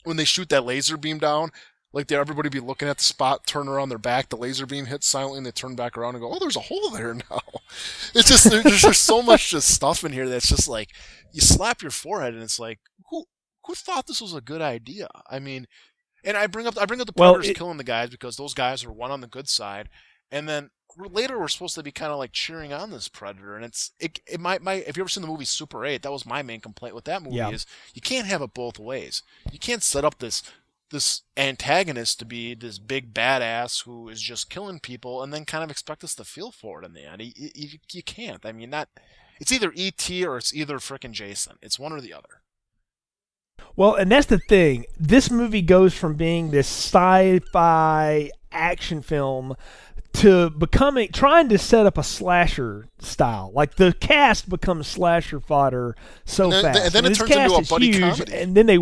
when they shoot that laser beam down, like everybody be looking at the spot, turn around their back, the laser beam hits silently, and they turn back around and go, "Oh, there's a hole there now." It's just there's just so much just stuff in here that's just like you slap your forehead, and it's like, who who thought this was a good idea? I mean. And I bring up I bring up the Predators well, it, killing the guys because those guys are one on the good side, and then later we're supposed to be kind of like cheering on this Predator. And it's it it might my, my if you ever seen the movie Super eight, that was my main complaint with that movie yeah. is you can't have it both ways. You can't set up this this antagonist to be this big badass who is just killing people and then kind of expect us to feel for it in the end. You, you, you can't. I mean, not it's either E T or it's either frickin' Jason. It's one or the other. Well, and that's the thing. This movie goes from being this sci-fi action film to becoming trying to set up a slasher style. Like the cast becomes slasher fodder so and then, fast. And then and it turns into a buddy huge, comedy. And then they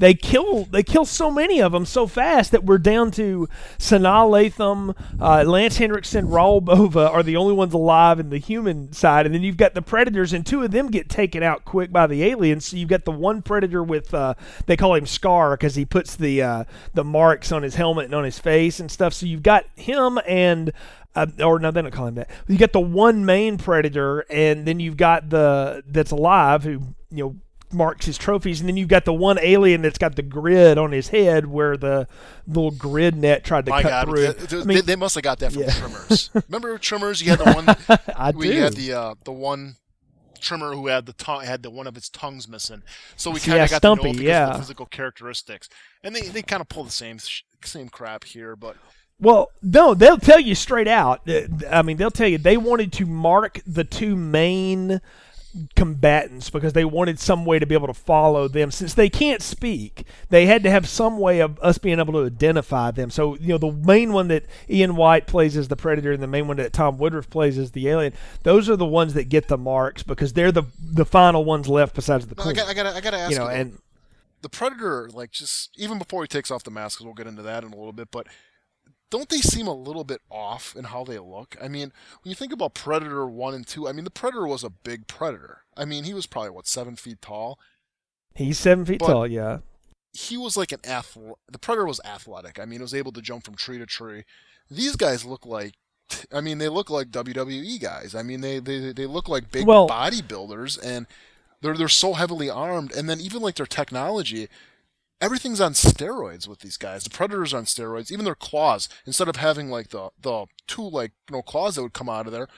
they kill they kill so many of them so fast that we're down to Sanaa Latham, uh, Lance Henriksen, Raul Bova are the only ones alive in the human side. And then you've got the Predators, and two of them get taken out quick by the aliens. So you've got the one Predator with uh, they call him Scar because he puts the uh, the marks on his helmet and on his face and stuff. So you've got him and And, uh, or no, they don't call him that. You got the one main Predator, and then you've got the that's alive who you know marks his trophies, and then you've got the one alien that's got the grid on his head where the little grid net tried to My cut God, through. They, they, I mean, they must have got that from yeah. Trimmers. Remember Trimmers? You had the one. I we do. You had the uh, the one trimmer who had the tongue, had the one of its tongues missing. So we kind yeah, of got Stumpy, to know because yeah. of the physical characteristics, and they they kind of pull the same same crap here, but. Well, no, they'll tell you straight out. I mean, they'll tell you they wanted to mark the two main combatants because they wanted some way to be able to follow them. Since they can't speak, they had to have some way of us being able to identify them. So, you know, the main one that Ian White plays as the Predator and the main one that Tom Woodruff plays as the Alien, those are the ones that get the marks because they're the the final ones left besides the queen. I gotta, I gotta ask you, know, you and the Predator, like, just even before he takes off the mask, because we'll get into that in a little bit, but don't they seem a little bit off in how they look? I mean, when you think about Predator one and two, I mean, the Predator was a big Predator. I mean, he was probably, what, seven feet tall? He's seven feet but tall, yeah. He was like an athlete. The Predator was athletic. I mean, he was able to jump from tree to tree. These guys look like, I mean, they look like W W E guys. I mean, they, they, they look like big well, bodybuilders, and they're they're so heavily armed. And then even like their technology, everything's on steroids with these guys. The Predator's on steroids. Even their claws, instead of having like the, the two like you know, claws that would come out of there,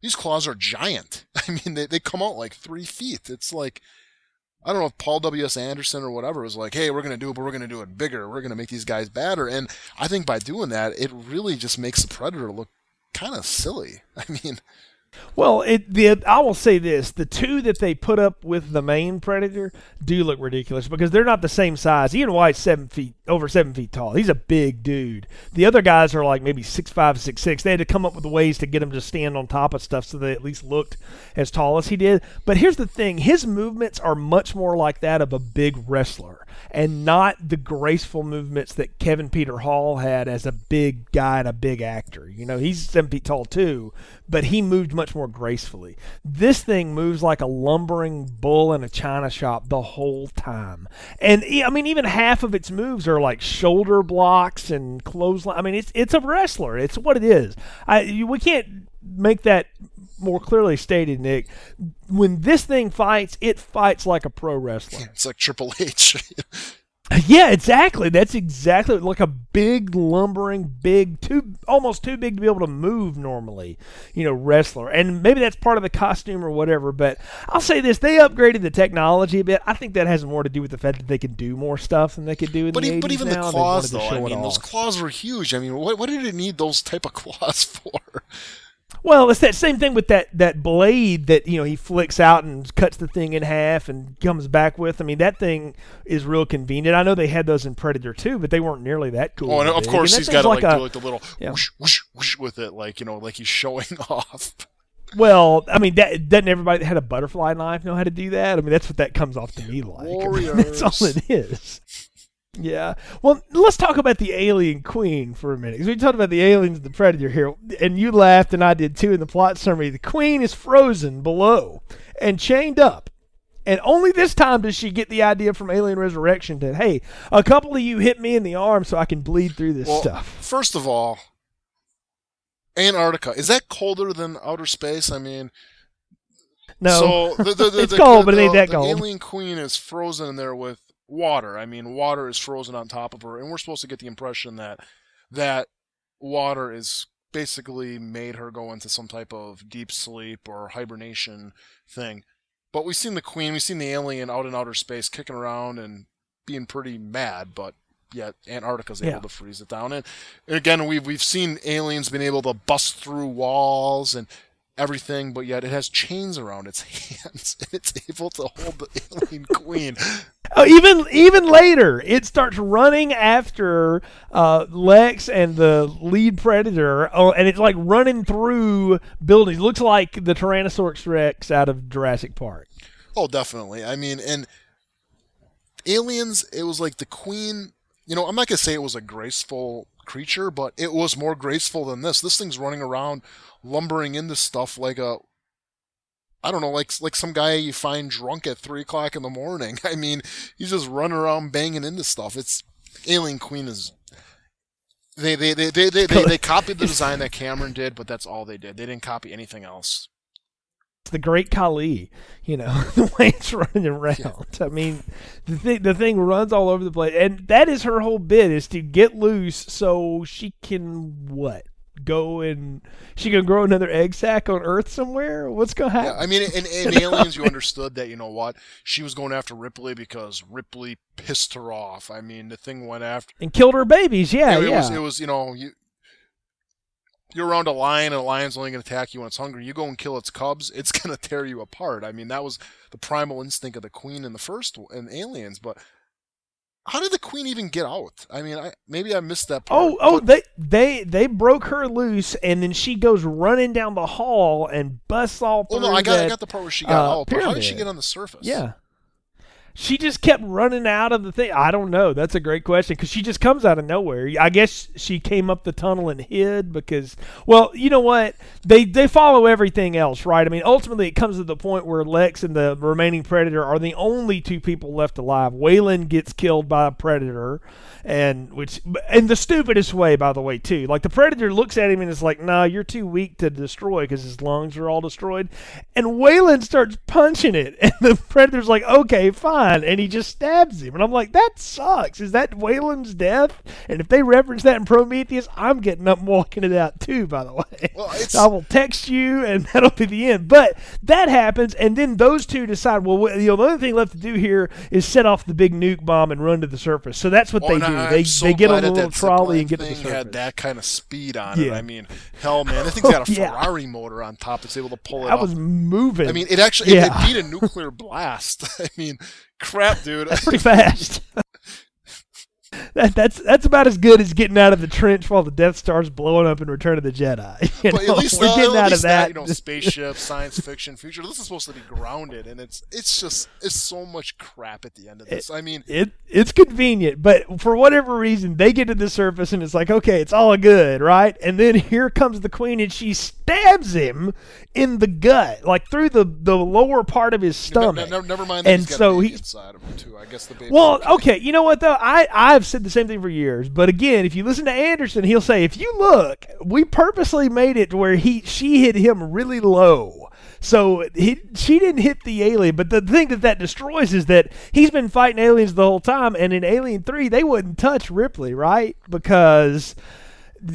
these claws are giant. I mean, they, they come out like three feet. It's like, I don't know if Paul W S. Anderson or whatever was like, hey, we're going to do it, but we're going to do it bigger. We're going to make these guys badder. And I think by doing that, it really just makes the Predator look kind of silly. I mean... Well, it the I will say this. The two that they put up with the main Predator do look ridiculous because they're not the same size. Ian White's seven feet, over seven feet tall. He's a big dude. The other guys are like maybe six five, six six. They had to come up with ways to get him to stand on top of stuff so they at least looked as tall as he did. But here's the thing. His movements are much more like that of a big wrestler and not the graceful movements that Kevin Peter Hall had as a big guy and a big actor. You know, he's seven feet tall too, but he moved much much more gracefully. This thing moves like a lumbering bull in a china shop the whole time. And I mean, even half of its moves are like shoulder blocks and clothesline. I mean, it's it's a wrestler. It's what it is. I you, we can't make that more clearly stated, Nick. When this thing fights, it fights like a pro wrestler. Yeah, it's like Triple H. Yeah, exactly. That's exactly like a big, lumbering, big, too almost too big to be able to move normally, you know, wrestler. And maybe that's part of the costume or whatever, but I'll say this. They upgraded the technology a bit. I think that has more to do with the fact that they can do more stuff than they could do in but the e- eighties But even now, the claws, though, I mean, those claws were huge. I mean, what, what did it need those type of claws for? Well, it's that same thing with that, that blade that, you know, he flicks out and cuts the thing in half and comes back with. I mean, that thing is real convenient. I know they had those in Predator two, but they weren't nearly that cool. Oh, and of course, and he's got to like, like, do like the little yeah. whoosh, whoosh, whoosh with it, like, you know, like he's showing off. Well, I mean, that, doesn't everybody that had a butterfly knife know how to do that? I mean, that's what that comes off to me like. Warriors. I mean, that's all it is. Yeah. Well, let's talk about the Alien Queen for a minute. Because we talked about the aliens and the Predator here, and you laughed and I did too in the plot summary. The Queen is frozen below and chained up. And only this time does she get the idea from Alien Resurrection that, hey, a couple of you hit me in the arm so I can bleed through this well, stuff. First of all, Antarctica. Is that colder than outer space? I mean... No. So the, the, the, it's the, cold, the, but it ain't that the cold. The Alien Queen is frozen in there with water. I mean, water is frozen on top of her, and we're supposed to get the impression that that water is basically made her go into some type of deep sleep or hibernation thing. But we've seen the Queen, we've seen the alien out in outer space kicking around and being pretty mad, but yet Antarctica's yeah. able to freeze it down. And again, we've we've seen aliens being able to bust through walls and everything, but yet it has chains around its hands and it's able to hold the Alien Queen. Oh, even even later, it starts running after uh, Lex and the lead Predator, oh, and it's like running through buildings. Looks like the Tyrannosaurus Rex out of Jurassic Park. Oh, definitely. I mean, and aliens, it was like the Queen, you know, I'm not going to say it was a graceful creature, but it was more graceful than this. This thing's running around, lumbering into stuff like a... I don't know, like like some guy you find drunk at three o'clock in the morning. I mean, he's just running around banging into stuff. It's Alien Queen is they they they they they, they, they copied the design that Cameron did, but that's all they did. They didn't copy anything else. It's the Great Khali, you know, the way it's running around. Yeah. I mean, the thing the thing runs all over the place, and that is her whole bit is to get loose so she can what? Go and she can grow another egg sack on Earth somewhere. What's gonna happen? Yeah, I mean, in, in Aliens, you understood that you know what she was going after Ripley because Ripley pissed her off. I mean, the thing went after and killed her babies. Yeah, yeah. It, yeah. Was, it was you know you, you're around a lion, and a lion's only going to attack you when it's hungry. You go and kill its cubs, it's going to tear you apart. I mean, that was the primal instinct of the queen in the first in Aliens. But how did the queen even get out? I mean, I, maybe I missed that part. Oh, oh, they they they broke her loose, and then she goes running down the hall and busts all through. Oh no, I got that, I got the part where she got uh, out. But how did she get on the surface? Yeah. She just kept running out of the thing. I don't know. That's a great question because she just comes out of nowhere. I guess she came up the tunnel and hid because, well, you know what? They they follow everything else, right? I mean, ultimately, it comes to the point where Lex and the remaining Predator are the only two people left alive. Weyland gets killed by a Predator, and which in the stupidest way, by the way, too. Like, the Predator looks at him and is like, nah, you're too weak to destroy because his lungs are all destroyed. And Weyland starts punching it, and the Predator's like, okay, fine. And he just stabs him. And I'm like, that sucks. Is that Weyland's death? And if they reference that in Prometheus, I'm getting up and walking it out too, by the way. Well, it's... I will text you, and that'll be the end. But that happens, and then those two decide, well, you know, the only thing left to do here is set off the big nuke bomb and run to the surface. So that's what oh, they do. I, they so they get on a little trolley and get to the surface. Had that kind of speed on yeah. it. I mean, hell, man, that thing's got a Ferrari yeah. motor on top that's able to pull it I off. I was moving. I mean, it actually yeah. it, it beat a nuclear blast. I mean... Crap, dude. That's pretty fast. that, that's that's about as good as getting out of the trench while the Death Star's blowing up in Return of the Jedi. You but know? At least we're uh, getting out least of that. Not, you know, spaceship, science fiction, future. This is supposed to be grounded, and it's it's just it's so much crap at the end of this. It, I mean, it it's convenient, but for whatever reason, they get to the surface, and it's like, okay, it's all good, right? And then here comes the Queen, and she's. Stabs him in the gut, like through the, the lower part of his stomach. No, no, no, never mind. That and he's so he inside of him too. I guess the baby. Well, okay. You know what though? I I've said the same thing for years, but again, if you listen to Anderson, he'll say, if you look, we purposely made it where he she hit him really low. So he, she didn't hit the alien, but the thing that that destroys is that he's been fighting aliens the whole time, and in Alien three, they wouldn't touch Ripley, right? Because.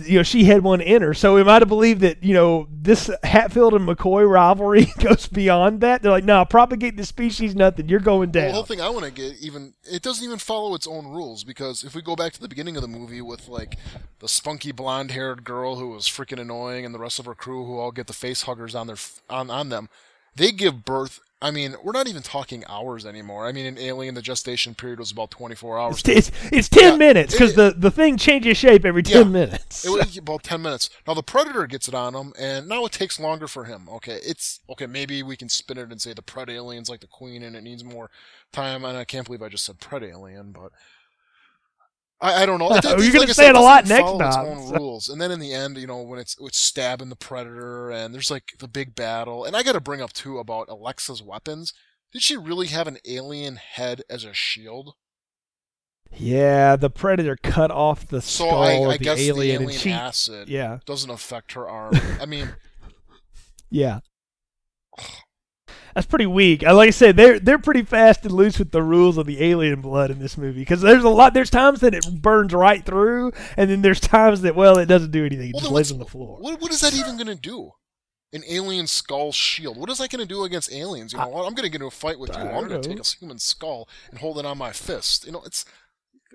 You know, she had one in her. So am I to believe that, you know, this Hatfield and McCoy rivalry goes beyond that? They're like, no, nah, propagate the species, nothing. You're going down. Well, the whole thing I want to get even, it doesn't even follow its own rules because if we go back to the beginning of the movie with, like, the spunky blonde-haired girl who was freaking annoying and the rest of her crew who all get the face huggers on, their, on, on them, they give birth. I mean, we're not even talking hours anymore. I mean, in Alien, the gestation period was about twenty-four hours. It's, it's, it's ten yeah, minutes because the, the thing changes shape every ten yeah, minutes. It was about ten minutes. Now, the Predator gets it on him, and now it takes longer for him. Okay, it's okay. Maybe we can spin it and say the Pred Alien's like the Queen, and it needs more time. And I can't believe I just said Pred Alien, but I, I don't know. It, oh, you're going to say it a lot next time. Its own rules. And then in the end, you know, when it's, it's stabbing the Predator and there's like the big battle. And I got to bring up, too, about Alexa's weapons. Did she really have an alien head as a shield? Yeah, the Predator cut off the skull so I, I of the guess alien. The alien she, acid yeah. doesn't affect her arm. I mean. Yeah. That's pretty weak. Like I said, they're they're pretty fast and loose with the rules of the alien blood in this movie because there's a lot. There's times that it burns right through, and then there's times that well, it doesn't do anything. It well, just lays on the floor. What what is that even gonna do? An alien skull shield. What is that gonna do against aliens? You know, I, I'm gonna get into a fight with you. I'm gonna know. take a human skull and hold it on my fist. You know, it's.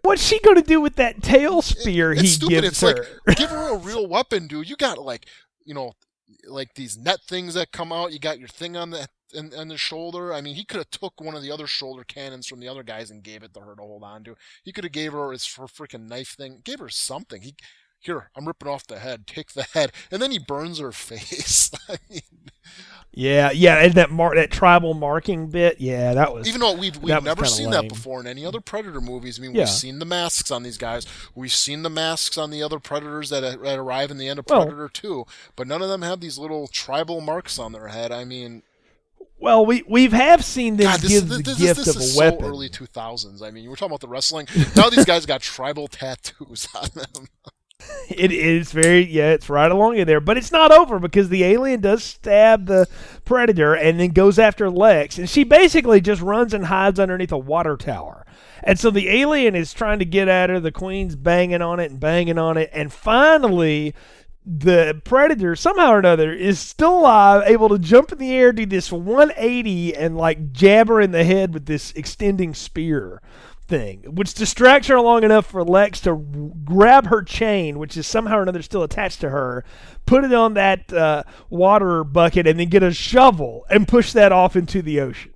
What's she gonna do with that tail spear it, he it's gives it's her? Like, give her a real weapon, dude. You got like, you know, like these net things that come out. You got your thing on the. And, and the shoulder. I mean, he could have took one of the other shoulder cannons from the other guys and gave it to her to hold on to. He could have gave her his her freaking knife thing. Gave her something. He, here, I'm ripping off the head. Take the head, and then he burns her face. I mean, yeah, yeah, and that mar- that tribal marking bit. Yeah, that was. Even though we've we've never seen lame. that before in any other Predator movies. I mean, yeah. we've seen the masks on these guys. We've seen the masks on the other Predators that, that arrive in the end of Predator two, but none of them have these little tribal marks on their head. I mean. Well, we we have seen them God, this give is, this, the gift this, this of is a weapon. So early two thousands. I mean, you were talking about the wrestling. Now these guys got tribal tattoos on them. It is very yeah, it's right along in there, but it's not over because the alien does stab the Predator and then goes after Lex, and she basically just runs and hides underneath a water tower. And so the alien is trying to get at her. The Queen's banging on it and banging on it, and finally. The Predator, somehow or another, is still alive, able to jump in the air, do this one eighty, and, like, jab her in the head with this extending spear thing, which distracts her long enough for Lex to grab her chain, which is somehow or another still attached to her, put it on that uh, water bucket, and then get a shovel and push that off into the ocean.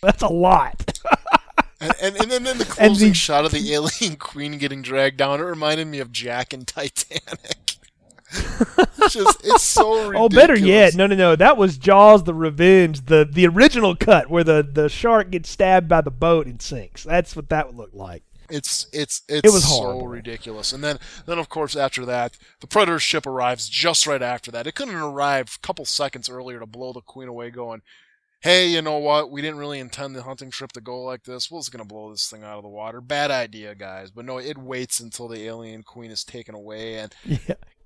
That's a lot. and, and, and then the closing the, shot of the alien queen getting dragged down, it reminded me of Jack and Titanic. It's just, it's so ridiculous. Oh, better yet, no, no, no. That was Jaws: The Revenge, the the original cut where the, the shark gets stabbed by the boat and sinks. That's what that would look like. It's it's it's it was so ridiculous. And then, then of course after that, the Predator ship arrives just right after that. It couldn't have arrived a couple seconds earlier to blow the queen away, going, hey, you know what? We didn't really intend the hunting trip to go like this. We're just going to blow this thing out of the water. Bad idea, guys. But no, it waits until the alien queen is taken away. And yeah,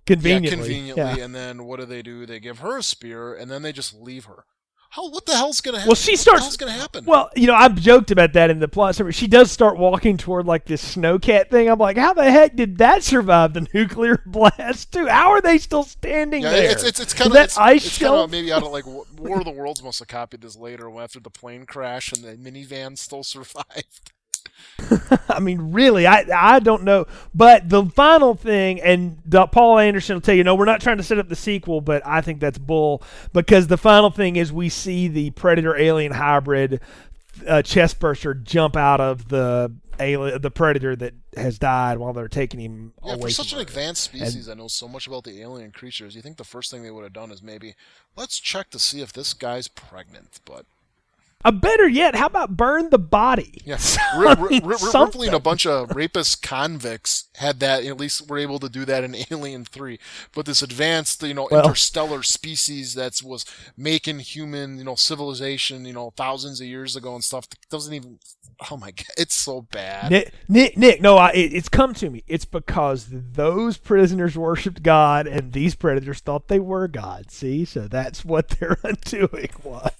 conveniently. Yeah, conveniently. Yeah. And then what do they do? They give her a spear, and then they just leave her. How, what the hell's going to happen? Well, she starts, what the hell's going to happen? Well, you know, I've joked about that in the plot summary. She does start walking toward, like, this snow cat thing. I'm like, how the heck did that survive the nuclear blast, too? How are they still standing yeah, there? It's, it's, it's kind of that it's, ice it's shelf? Kind of maybe out of, like, War of the Worlds must have copied this later after the plane crash and the minivan still survived. I mean, really, I I don't know. But the final thing, and Paul Anderson will tell you, no, we're not trying to set up the sequel, but I think that's bull, because the final thing is we see the Predator-Alien hybrid uh, chestburster jump out of the alien, the Predator that has died while they're taking him yeah, away. Yeah, for such an advanced species and, that knows so much about the alien creatures, you think the first thing they would have done is maybe, let's check to see if this guy's pregnant, but... Uh, better yet, how about burn the body? Yeah. R- R- R- Ripley and a bunch of rapist convicts had that, at least were able to do that in Alien three. But this advanced, you know, well, interstellar species that was making human, you know, civilization, you know, thousands of years ago and stuff, doesn't even, oh my God, it's so bad. Nick, Nick, Nick no, I, it, it's come to me. It's because those prisoners worshipped God and these predators thought they were God, see? So that's what their undoing was.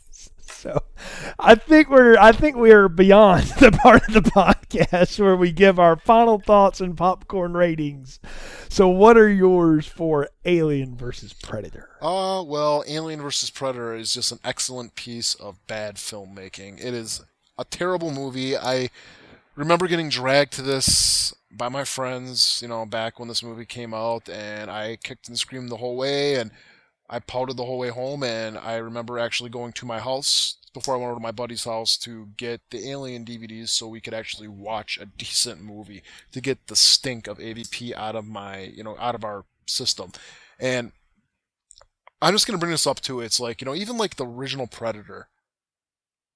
So, I think we're I think we're beyond the part of the podcast where we give our final thoughts and popcorn ratings. So, what are yours for Alien versus Predator? Uh, well, Alien versus Predator is just an excellent piece of bad filmmaking. It is a terrible movie. I remember getting dragged to this by my friends, you know, back when this movie came out, and I kicked and screamed the whole way, and I pouted the whole way home, and I remember actually going to my house before I went over to my buddy's house to get the Alien D V Ds so we could actually watch a decent movie to get the stink of A V P out of my, you know, out of our system. And I'm just going to bring this up to it. It's like, you know, even like the original Predator,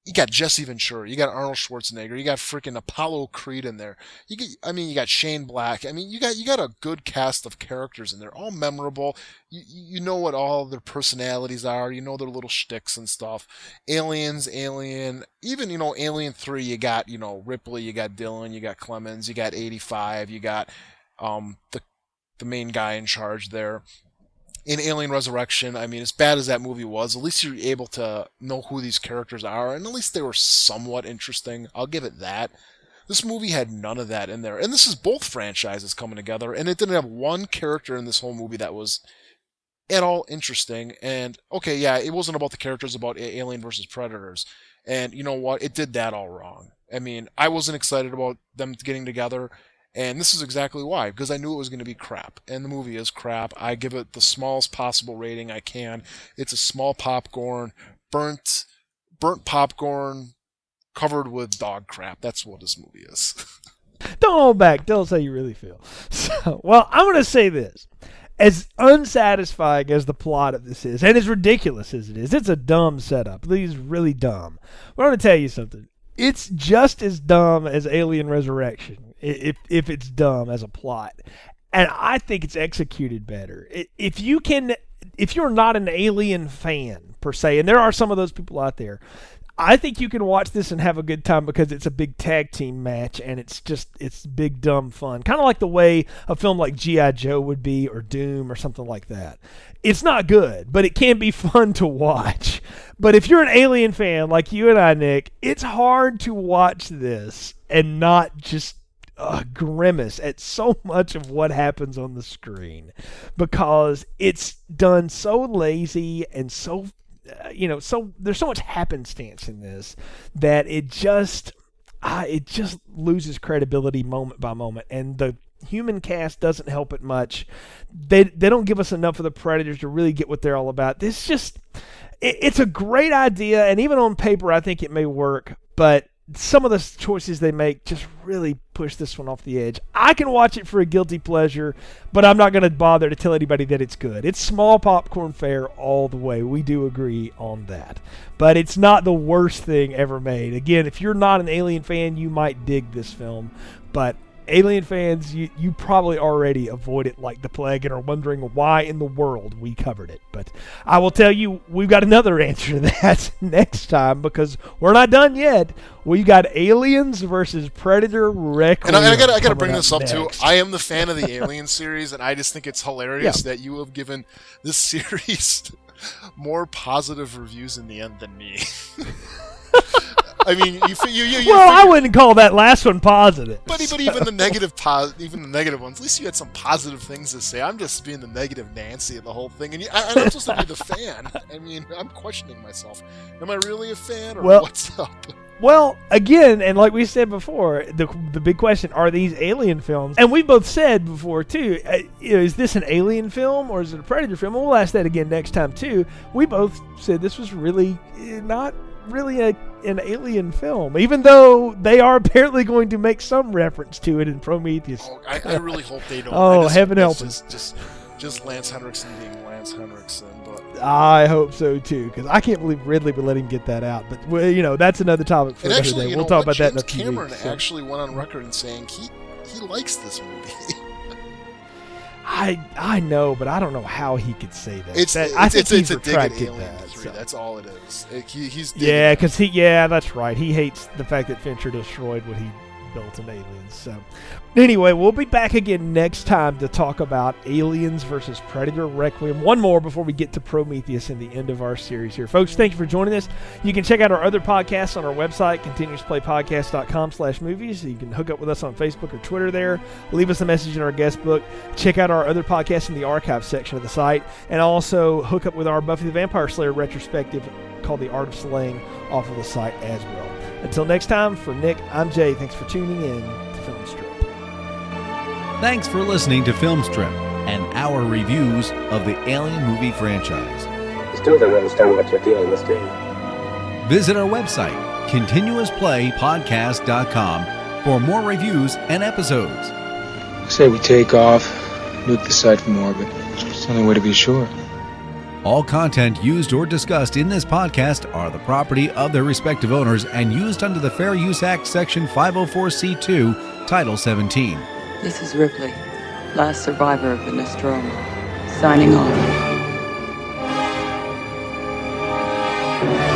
you got Jesse Ventura, you got Arnold Schwarzenegger, you got freaking Apollo Creed in there. You get, I mean, you got Shane Black. I mean, you got you got a good cast of characters in there, all memorable. You you know what all their personalities are. You know their little shticks and stuff. Aliens, Alien, even you know Alien three. You got you know Ripley, you got Dylan, you got Clemens, you got eighty-five, you got um the the main guy in charge there. In Alien Resurrection, I mean, as bad as that movie was, at least you're able to know who these characters are, and at least they were somewhat interesting. I'll give it that. This movie had none of that in there. And this is both franchises coming together, and it didn't have one character in this whole movie that was at all interesting. And, okay, yeah, it wasn't about the characters, about Alien versus Predators. And you know what? It did that all wrong. I mean, I wasn't excited about them getting together. And this is exactly why, because I knew it was going to be crap. And the movie is crap. I give it the smallest possible rating I can. It's a small popcorn, burnt burnt popcorn covered with dog crap. That's what this movie is. Don't hold back. Tell us how you really feel. So, well, I'm going to say this. As unsatisfying as the plot of this is, and as ridiculous as it is, it's a dumb setup. It's really dumb. But I'm going to tell you something. It's just as dumb as Alien Resurrection. If if it's dumb as a plot, and I think it's executed better. If you can, if you're not an Alien fan per se, and there are some of those people out there, I think you can watch this and have a good time because it's a big tag team match and it's just it's big dumb fun, kind of like the way a film like G I. Joe would be or Doom or something like that. It's not good, but it can be fun to watch. But if you're an Alien fan like you and I, Nick, it's hard to watch this and not just Uh, grimace at so much of what happens on the screen because it's done so lazy and so, uh, you know, so there's so much happenstance in this that it just, uh, it just loses credibility moment by moment. And the human cast doesn't help it much. They they don't give us enough of the Predators to really get what they're all about. It's just, it, it's a great idea, and even on paper, I think it may work, but some of the choices they make just really push this one off the edge. I can watch it for a guilty pleasure, but I'm not going to bother to tell anybody that it's good. It's small popcorn fare all the way. We do agree on that. But it's not the worst thing ever made. Again, if you're not an Alien fan, you might dig this film. But Alien fans, you, you probably already avoid it like the plague and are wondering why in the world we covered it. But I will tell you, we've got another answer to that next time, because we're not done yet. We've got Aliens versus Predator Requiem. And I, I got I to bring this up, next. too. I am the fan of the Alien series, and I just think it's hilarious yeah. that you have given this series more positive reviews in the end than me. I mean, you, you, you, you well, figure, I wouldn't call that last one positive. But, so. but even the negative, pos, even the negative ones, at least you had some positive things to say. I'm just being the negative Nancy of the whole thing, and you, I, I'm supposed to be the fan. I mean, I'm questioning myself. Am I really a fan, or well, what's up? Well, again, and like we said before, the the big question are these Alien films, and we both said before too, uh, you know, is this an Alien film or is it a Predator film? And we'll ask that again next time too. We both said this was really not really a an Alien film, even though they are apparently going to make some reference to it in Prometheus. Oh, I, I really hope they don't. Oh, just, heaven help us. Just, just, just Lance Henriksen being Lance Henriksen. But I hope so, too, because I can't believe Ridley would let him get that out. But, well, you know, that's another topic for another day. We'll know, talk about James that in a few Cameron weeks, so. actually went on record and saying he, he likes this movie. I I know, but I don't know how he could say that. It's that, it's, I think it's, he's it's a dig at Alien that, so. That's all it is. It, he, he's yeah, because he yeah, that's right. He hates the fact that Fincher destroyed what he built in Aliens. So anyway, we'll be back again next time to talk about Aliens versus Predator Requiem. One more before we get to Prometheus and the end of our series here, folks. Thank you for joining us. You can check out our other podcasts on our website, continuous play podcast dot com slash movies. You can hook up with us on Facebook or Twitter there. Leave us a message in our guest book. Check out our other podcasts in the archive section of the site, and also hook up with our Buffy the Vampire Slayer retrospective called The Art of Slaying off of the site as well. Until next time, for Nick, I'm Jay. Thanks for tuning in to Film Strip. Thanks for listening to Film Strip and our reviews of the Alien movie franchise. It's still don't understand what you're dealing with, Dave. Visit our website, continuous play podcast dot com, for more reviews and episodes. I say we take off, nuke the site from orbit. It's the only way to be sure. All content used or discussed in this podcast are the property of their respective owners and used under the Fair Use Act, Section five oh four C two, Title seventeen. This is Ripley, last survivor of the Nostromo, signing off.